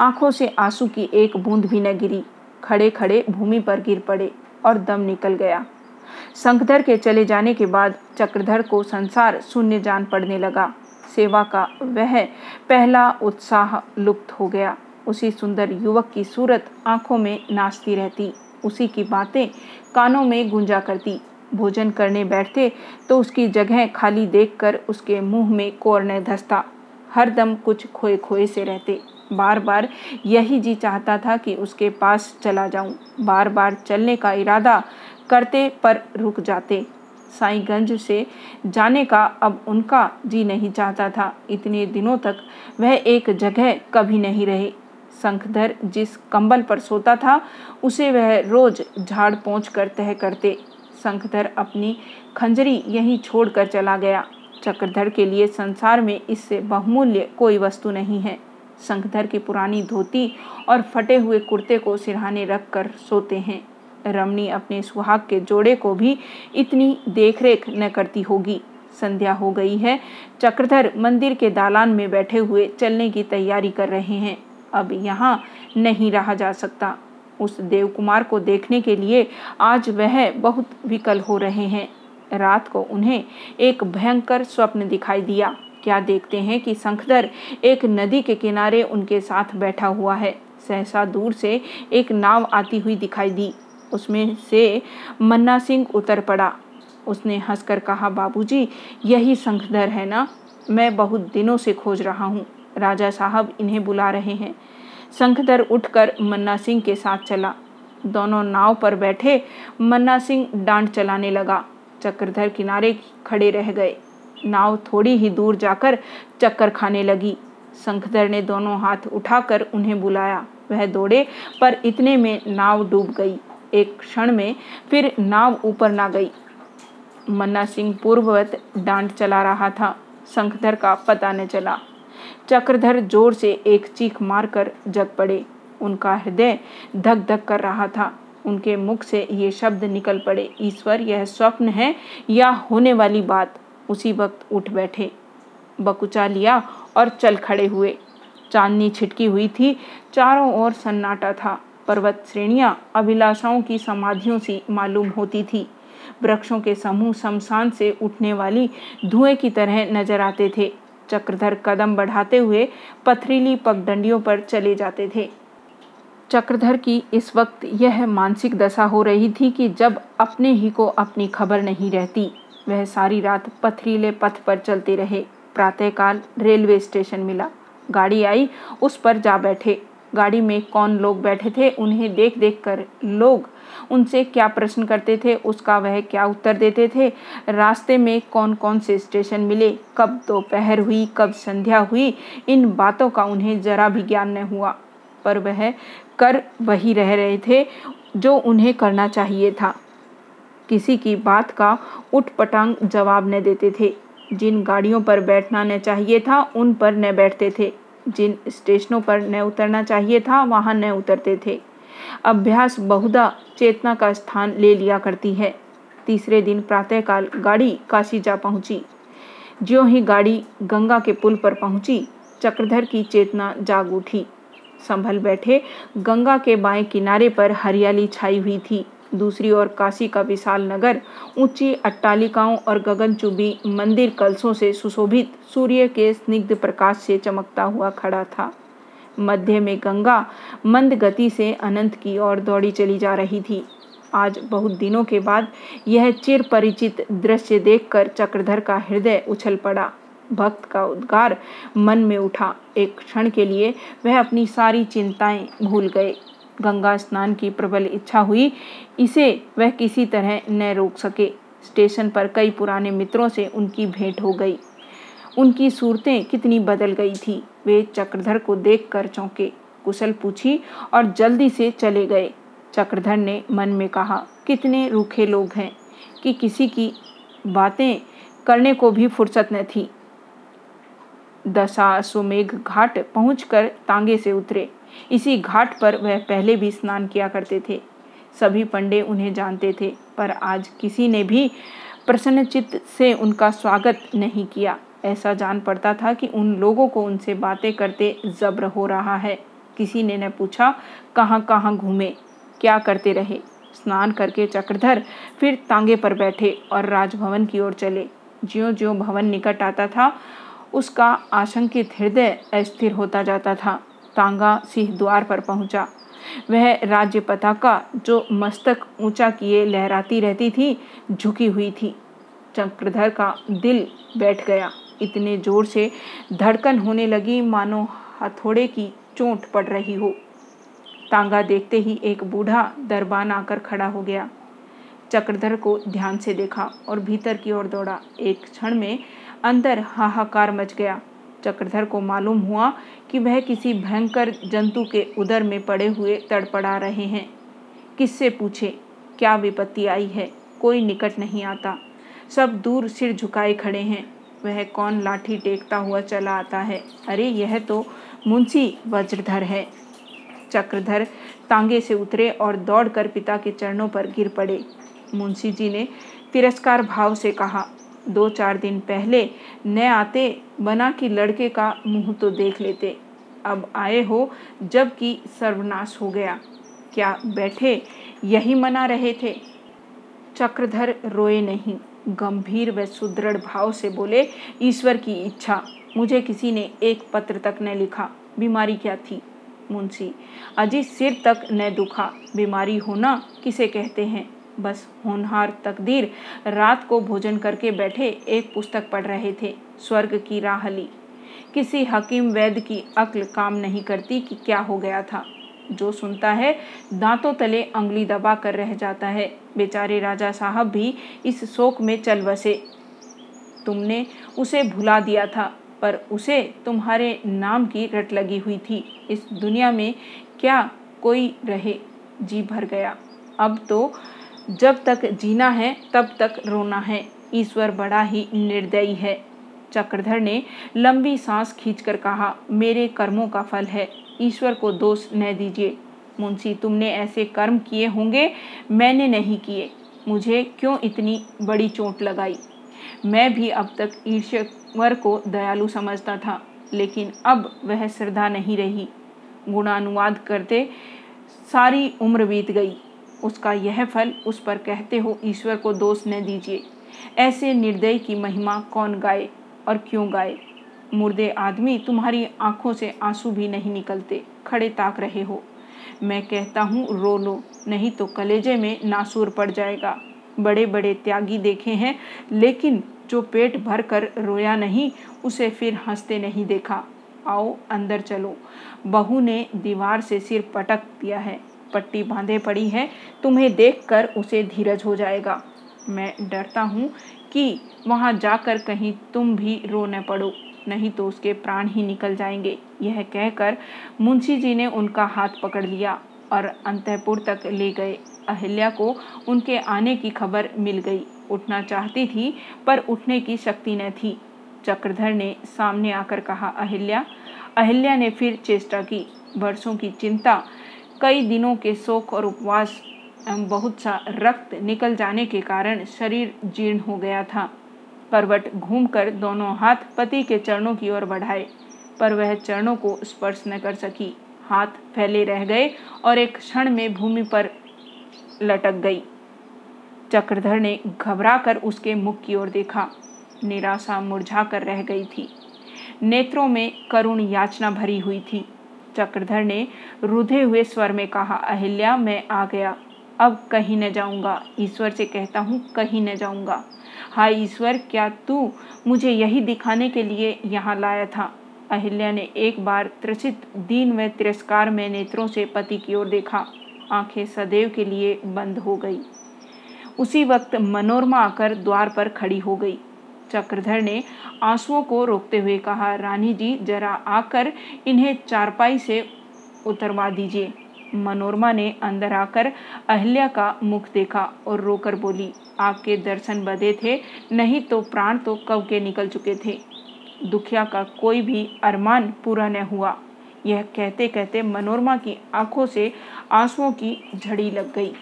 आंखों से आंसू की एक बूंद भी न गिरी। खड़े खड़े भूमि पर गिर पड़े और दम निकल गया। शंखधर के चले जाने के बाद चक्रधर को संसार शून्य जान पड़ने लगा। सेवा का वह पहला उत्साह लुप्त हो गया। उसी सुंदर युवक की सूरत आंखों में नाचती रहती, उसी की बातें कानों में गूंजा करती। भोजन करने बैठते तो उसकी जगह खाली देखकर उसके मुंह में कोरने धसता। हर दम कुछ खोए खोए से रहते। बार बार यही जी चाहता था कि उसके पास चला जाऊं। बार बार चलने का इरादा करते पर रुक जाते। साईगंज से जाने का अब उनका जी नहीं चाहता था। इतने दिनों तक वह एक जगह कभी नहीं रहे। शंखधर जिस कंबल पर सोता था उसे वह रोज झाड़ पोंछ कर तह करते। शंखधर अपनी खंजरी यहीं छोड़कर चला गया। चक्रधर के लिए संसार में इससे बहुमूल्य कोई वस्तु नहीं है। शंखधर की पुरानी धोती और फटे हुए कुर्ते को सिरहाने रख कर सोते हैं। रमणी अपने सुहाग के जोड़े को भी इतनी देखरेख न करती होगी। संध्या हो गई है। चक्रधर मंदिर के दालान में बैठे हुए चलने की तैयारी कर रहे हैं। अब यहाँ नहीं रहा जा सकता। उस देवकुमार को देखने के लिए आज वह बहुत विकल हो रहे हैं। रात को उन्हें एक भयंकर स्वप्न दिखाई दिया। क्या देखते हैं कि शंखधर एक नदी के किनारे उनके साथ बैठा हुआ है। सहसा दूर से एक नाव आती हुई दिखाई दी। उसमें से मन्ना सिंह उतर पड़ा। उसने हंसकर कहा, बाबूजी, यही शंखधर है ना? मैं बहुत दिनों से खोज रहा हूँ। राजा साहब इन्हें बुला रहे हैं। शंखधर उठकर मन्ना सिंह के साथ चला। दोनों नाव पर बैठे। मन्ना सिंह डांड चलाने लगा। चक्रधर किनारे खड़े रह गए। नाव थोड़ी ही दूर जाकर चक्कर खाने लगी। शंखधर ने दोनों हाथ उठाकर उन्हें बुलाया। वह दौड़े, पर इतने में नाव डूब गई। एक क्षण में फिर नाव ऊपर ना गई। मन्ना सिंह पूर्ववत डांड चला रहा था। शंखधर का पता न चला। चक्रधर जोर से एक चीख मारकर जग पड़े। उनका हृदय धक धक कर रहा था। उनके मुख से ये शब्द निकल पड़े, ईश्वर, यह स्वप्न है या होने वाली बात? उसी वक्त उठ बैठे, बकुचा लिया और चल खड़े हुए। चांदनी छिटकी हुई थी। चारों ओर सन्नाटा था। पर्वत श्रेणियाँ अभिलाषाओं की समाधियों सी मालूम होती थी। वृक्षों के समूह शमशान से उठने वाली धुएं की तरह नजर आते थे। चक्रधर कदम बढ़ाते हुए पथरीली पगडंडियों पर चले जाते थे। चक्रधर की इस वक्त यह मानसिक दशा हो रही थी कि जब अपने ही को अपनी खबर नहीं रहती। वह सारी रात पथरीले पथ पर चलते रहे। प्रातःकाल रेलवे स्टेशन मिला। गाड़ी आई, उस पर जा बैठे। गाड़ी में कौन लोग बैठे थे, उन्हें देख देख कर लोग उनसे क्या प्रश्न करते थे, उसका वह क्या उत्तर देते थे। रास्ते में कौन कौन से स्टेशन मिले, कब दोपहर हुई, कब संध्या हुई, इन बातों का उन्हें जरा भी ज्ञान न हुआ। पर वह कर वही रह रहे थे जो उन्हें करना चाहिए था। किसी की बात का उठपटांग जवाब न देते थे। जिन गाड़ियों पर बैठना न चाहिए था उन पर न बैठते थे, जिन स्टेशनों पर न उतरना चाहिए था वहां न उतरते थे। अभ्यास बहुधा चेतना का स्थान ले लिया करती है। तीसरे दिन प्रातःकाल गाड़ी काशी जा पहुंची। ज्यों ही गाड़ी गंगा के पुल पर पहुंची, चक्रधर की चेतना जाग उठी। संभल बैठे गंगा के बाएं किनारे पर हरियाली छाई हुई थी। दूसरी ओर काशी का विशाल नगर ऊंची अट्टालिकाओं और गगनचुंबी मंदिर कलशों से सुशोभित सूर्य के स्निग्ध प्रकाश से चमकता हुआ खड़ा था। मध्य में गंगा मंद गति से अनंत की ओर दौड़ी चली जा रही थी। आज बहुत दिनों के बाद यह चिर परिचित दृश्य देखकर चक्रधर का हृदय उछल पड़ा। भक्त का उद्गार मन में उठा। एक क्षण के लिए वह अपनी सारी चिंताएं भूल गए। गंगा स्नान की प्रबल इच्छा हुई, इसे वह किसी तरह न रोक सके। स्टेशन पर कई पुराने मित्रों से उनकी भेंट हो गई। उनकी सूरतें कितनी बदल गई थी। वे चक्रधर को देखकर चौंके, कुशल पूछी और जल्दी से चले गए। चक्रधर ने मन में कहा, कितने रूखे लोग हैं कि किसी की बातें करने को भी फुर्सत न थी। दशा सुमेघ घाट पहुंचकर तांगे से उतरे। इसी घाट पर वह पहले भी स्नान किया करते थे। सभी पंडे उन्हें जानते थे, पर आज किसी ने भी प्रसन्नचित्त से उनका स्वागत नहीं किया। ऐसा जान पड़ता था कि उन लोगों को उनसे बातें करते जब्र हो रहा है। किसी ने न पूछा कहाँ कहाँ घूमे, क्या करते रहे। स्नान करके चक्रधर फिर तांगे पर बैठे और राजभवन की ओर चले। ज्यों ज्यों भवन निकट आता था, उसका आशंकित हृदय अस्थिर होता जाता था। तांगा सिंह द्वार पर पहुंचा। वह राज्य पताका जो मस्तक ऊंचा किए लहराती रहती थी, झुकी हुई थी। चक्रधर का दिल बैठ गया। इतने जोर से धड़कन होने लगी मानो हथौड़े की चोट पड़ रही हो। तांगा देखते ही एक बूढ़ा दरबान आकर खड़ा हो गया। चक्रधर को ध्यान से देखा और भीतर की ओर दौड़ा। एक क्षण में अंदर हाहाकार मच गया। चक्रधर को मालूम हुआ कि वह किसी भयंकर जंतु के उदर में पड़े हुए तड़पड़ा रहे हैं। किससे पूछे, क्या विपत्ति आई है, कोई निकट नहीं आता, सब दूर सिर झुकाए खड़े हैं। वह कौन लाठी टेकता हुआ चला आता है। अरे, यह तो मुंशी वज्रधर है। चक्रधर तांगे से उतरे और दौड़कर पिता के चरणों पर गिर पड़े। मुंशी जी ने तिरस्कार भाव से कहा, दो चार दिन पहले न आते बना कि लड़के का मुंह तो देख लेते, अब आए हो जबकि सर्वनाश हो गया। क्या बैठे यही मना रहे थे? चक्रधर रोए नहीं, गंभीर व सुदृढ़ भाव से बोले, ईश्वर की इच्छा, मुझे किसी ने एक पत्र तक न लिखा। बीमारी क्या थी मुंशी, अजी सिर तक न दुखा। बीमारी होना किसे कहते हैं? बस होनहार तकदीर रात को भोजन करके बैठे एक पुस्तक पढ़ रहे थे, स्वर्ग की राह ली। किसी हकीम वैद्य की अक्ल काम नहीं करती कि क्या हो गया था। जो सुनता है दांतों तले अंगुली दबा कर रह जाता है। बेचारे राजा साहब भी इस शोक में चल बसे। तुमने उसे भुला दिया था, पर उसे तुम्हारे नाम की रट लगी हुई थी। इस दुनिया में क्या कोई रहे? जी भर गया। अब तो जब तक जीना है तब तक रोना है। ईश्वर बड़ा ही निर्दयी है। चक्रधर ने लंबी सांस खींचकर कहा, मेरे कर्मों का फल है, ईश्वर को दोष न दीजिए। मुंशी, तुमने ऐसे कर्म किए होंगे, मैंने नहीं किए। मुझे क्यों इतनी बड़ी चोट लगाई? मैं भी अब तक ईश्वर को दयालु समझता था, लेकिन अब वह श्रद्धा नहीं रही। गुणानुवाद करते सारी उम्र बीत गई। उसका यह फल, उस पर कहते हो ईश्वर को दोष न दीजिए। ऐसे निर्दयी की महिमा कौन गाए और क्यों गाए? मुर्दे आदमी, तुम्हारी आंखों से आंसू भी नहीं निकलते, खड़े ताक रहे हो। मैं कहता हूँ रो लो, नहीं तो कलेजे में नासूर पड़ जाएगा। बड़े बड़े त्यागी देखे हैं, लेकिन जो पेट भर कर रोया नहीं उसे फिर हंसते नहीं देखा। आओ अंदर चलो, बहू ने दीवार से सिर पटक दिया है, पट्टी बांधे पड़ी है, तुम्हें देखकर उसे धीरज हो जाएगा। मैं डरता हूँ कि वहाँ जाकर कहीं तुम भी रो न पड़ो, नहीं तो उसके प्राण ही निकल जाएंगे। यह कहकर मुंशी जी ने उनका हाथ पकड़ लिया और अंतःपुर तक ले गए। अहिल्या को उनके आने की खबर मिल गई। उठना चाहती थी पर उठने की शक्ति न थी। चक्रधर ने सामने आकर कहा, अहिल्या। अहिल्या ने फिर चेष्टा की। वर्षों की चिंता, कई दिनों के शोक और उपवास, बहुत सा रक्त निकल जाने के कारण शरीर जीर्ण हो गया था। करवट घूमकर दोनों हाथ पति के चरणों की ओर बढ़ाए, पर वह चरणों को स्पर्श न कर सकी। हाथ फैले रह गए और एक क्षण में भूमि पर लटक गई। चक्रधर ने घबराकर उसके मुख की ओर देखा। निराशा मुरझा कर रह गई थी, नेत्रों में करुण याचना भरी हुई थी। चक्रधर ने रुधे हुए स्वर में कहा, अहिल्या, मैं आ गया। अब कहीं न जाऊंगा। ईश्वर से कहता हूँ, कहीं न जाऊंगा। हाय ईश्वर, क्या तू मुझे यही दिखाने के लिए यहाँ लाया था? अहिल्या ने एक बार त्रसित दीन व तिरस्कार में नेत्रों से पति की ओर देखा। आंखें सदैव के लिए बंद हो गई। उसी वक्त मनोरमा आकर द्वार पर खड़ी हो गई। चक्रधर ने आंसुओं को रोकते हुए कहा, रानी जी, जरा आकर इन्हें चारपाई से उतरवा दीजिए। मनोरमा ने अंदर आकर अहिल्या का मुख देखा और रोकर बोली, आपके दर्शन बदे थे, नहीं तो प्राण तो कब के निकल चुके थे। दुखिया का कोई भी अरमान पूरा न हुआ। यह कहते कहते मनोरमा की आंखों से आंसुओं की झड़ी लग गई।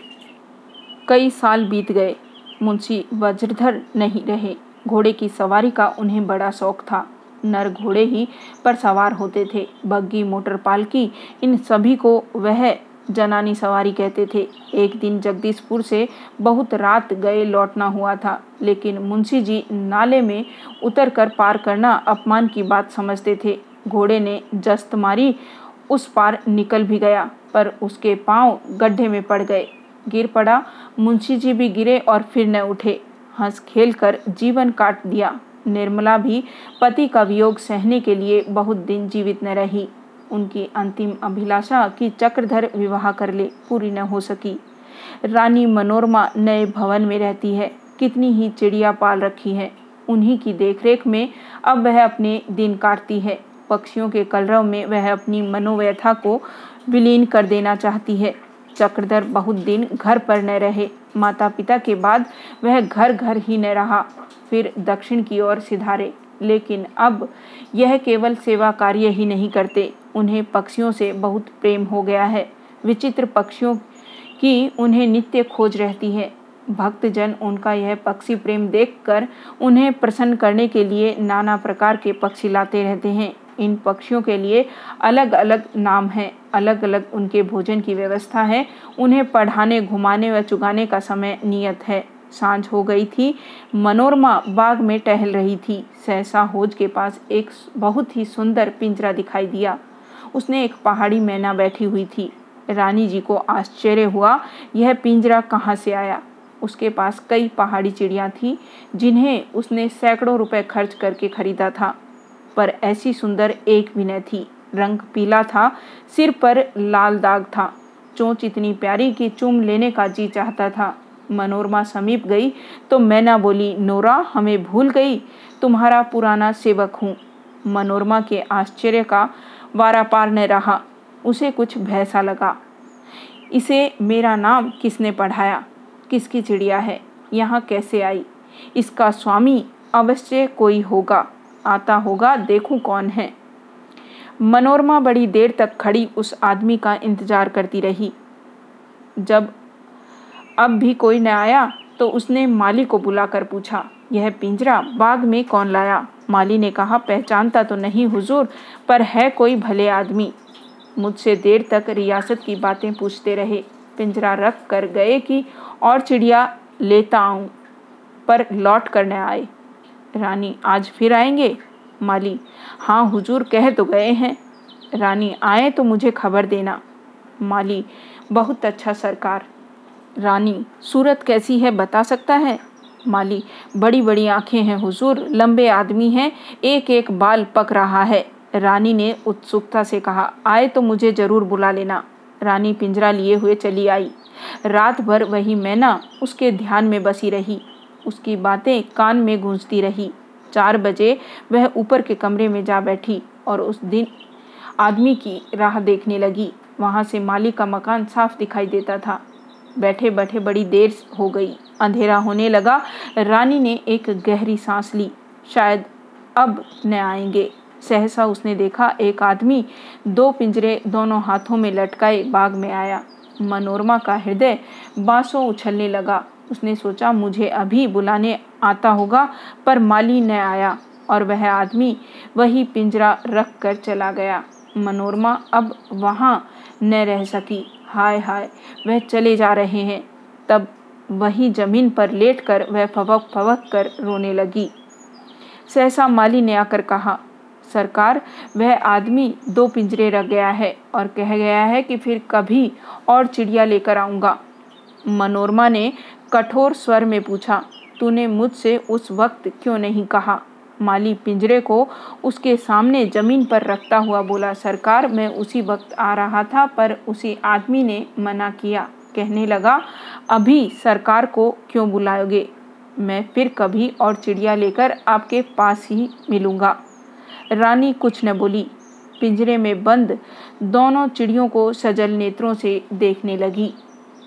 कई साल बीत गए। मुंशी वज्रधर नहीं रहे। घोड़े की सवारी का उन्हें बड़ा शौक था। नर घोड़े ही पर सवार होते थे। बग्गी, मोटर पालकी, इन सभी को वह जनानी सवारी कहते थे। एक दिन जगदीशपुर से बहुत रात गए लौटना हुआ था, लेकिन मुंशी जी नाले में उतरकर पार करना अपमान की बात समझते थे। घोड़े ने जस्त मारी, उस पार निकल भी गया, पर उसके पांव गड्ढे में पड़ गए। गिर पड़ा, मुंशी जी भी गिरे और फिर न उठे। हंस खेल कर जीवन काट दिया। निर्मला भी पति का वियोग सहने के लिए बहुत दिन जीवित न रही। उनकी अंतिम अभिलाषा कि चक्रधर विवाह कर ले, पूरी न हो सकी। रानी मनोरमा नए भवन में रहती है। कितनी ही चिड़िया पाल रखी है। उन्हीं की देखरेख में अब वह अपने दिन काटती है। पक्षियों के कलरव में वह अपनी मनोव्यथा को विलीन कर देना चाहती है। चक्रधर बहुत दिन घर पर न रहे। माता पिता के बाद वह घर घर ही न रहा। फिर दक्षिण की ओर सिधारे, लेकिन अब यह केवल सेवा कार्य ही नहीं करते। उन्हें पक्षियों से बहुत प्रेम हो गया है। विचित्र पक्षियों की उन्हें नित्य खोज रहती है। भक्तजन उनका यह पक्षी प्रेम देखकर उन्हें प्रसन्न करने के लिए नाना प्रकार के पक्षी लाते रहते हैं। इन पक्षियों के लिए अलग अलग नाम हैं, अलग अलग उनके भोजन की व्यवस्था है। उन्हें पढ़ाने, घुमाने व चुगाने का समय नियत है। सांझ हो गई थी। मनोरमा बाग में टहल रही थी। सहसा होज के पास एक बहुत ही सुंदर पिंजरा दिखाई दिया। उसने एक पहाड़ी मैना बैठी हुई थी। रानी जी को आश्चर्य हुआ, यह पिंजरा कहाँ से आया। उसके पास कई पहाड़ी चिड़ियाँ थीं, जिन्हें उसने सैकड़ों रुपए खर्च करके खरीदा था, पर ऐसी सुंदर एक भी न थी। रंग पीला था, सिर पर लाल दाग था, चोंच इतनी प्यारी कि चूम लेने का जी चाहता था। मनोरमा समीप गई तो मैना बोली, नोरा, हमें भूल गई, तुम्हारा पुराना सेवक हूँ। मनोरमा के आश्चर्य का वारापार न रहा। उसे कुछ भय सा लगा। इसे मेरा नाम किसने पढ़ाया? किसकी चिड़िया है? यहाँ कैसे आई? इसका स्वामी अवश्य कोई होगा। आता होगा, देखूं कौन है। मनोरमा बड़ी देर तक खड़ी उस आदमी का इंतजार करती रही। जब अब भी कोई न आया तो उसने माली को बुलाकर पूछा, यह पिंजरा बाग में कौन लाया? माली ने कहा, पहचानता तो नहीं हुजूर, पर है कोई भले आदमी। मुझसे देर तक रियासत की बातें पूछते रहे। पिंजरा रख कर गए कि और चिड़िया लेता आऊँ, पर लौट कर न आए। रानी, आज फिर आएंगे? माली, हाँ हुजूर, कह तो गए हैं। रानी, आए तो मुझे खबर देना। माली, बहुत अच्छा सरकार। रानी, सूरत कैसी है, बता सकता है? माली, बड़ी बड़ी आंखें हैं हुजूर, लंबे आदमी हैं, एक एक बाल पक रहा है। रानी ने उत्सुकता से कहा, आए तो मुझे ज़रूर बुला लेना। रानी पिंजरा लिए हुए चली आई। रात भर वही मैना उसके ध्यान में बसी रही। उसकी बातें कान में गूंजती रही। चार बजे वह ऊपर के कमरे में जा बैठी और उस दिन आदमी की राह देखने लगी। वहाँ से माली का मकान साफ दिखाई देता था। बैठे बैठे बड़ी देर हो गई। अंधेरा होने लगा। रानी ने एक गहरी सांस ली। शायद अब न आएंगे। सहसा उसने देखा एक आदमी दो पिंजरे दोनों हाथों में लटकाए बाग में आया। मनोरमा का हृदय बाँसों उछलने लगा। उसने सोचा मुझे अभी बुलाने आता होगा, पर माली न आया और वह आदमी वही पिंजरा रख कर चला गया। मनोरमा अब वहाँ न रह सकी। हाय हाय, वह चले जा रहे हैं। तब वही जमीन पर लेटकर वह फवक फवक कर रोने लगी। सहसा माली ने आकर कहा, सरकार, वह आदमी दो पिंजरे रख गया है और कह गया है कि फिर कभी और चिड़िया लेकर आऊँगा। मनोरमा ने कठोर स्वर में पूछा, तूने मुझसे उस वक्त क्यों नहीं कहा? माली पिंजरे को उसके सामने ज़मीन पर रखता हुआ बोला, सरकार, मैं उसी वक्त आ रहा था, पर उसी आदमी ने मना किया। कहने लगा, अभी सरकार को क्यों बुलाओगे? मैं फिर कभी और चिड़िया लेकर आपके पास ही मिलूँगा। रानी कुछ न बोली। पिंजरे में बंद दोनों चिड़ियों को सजल नेत्रों से देखने लगी।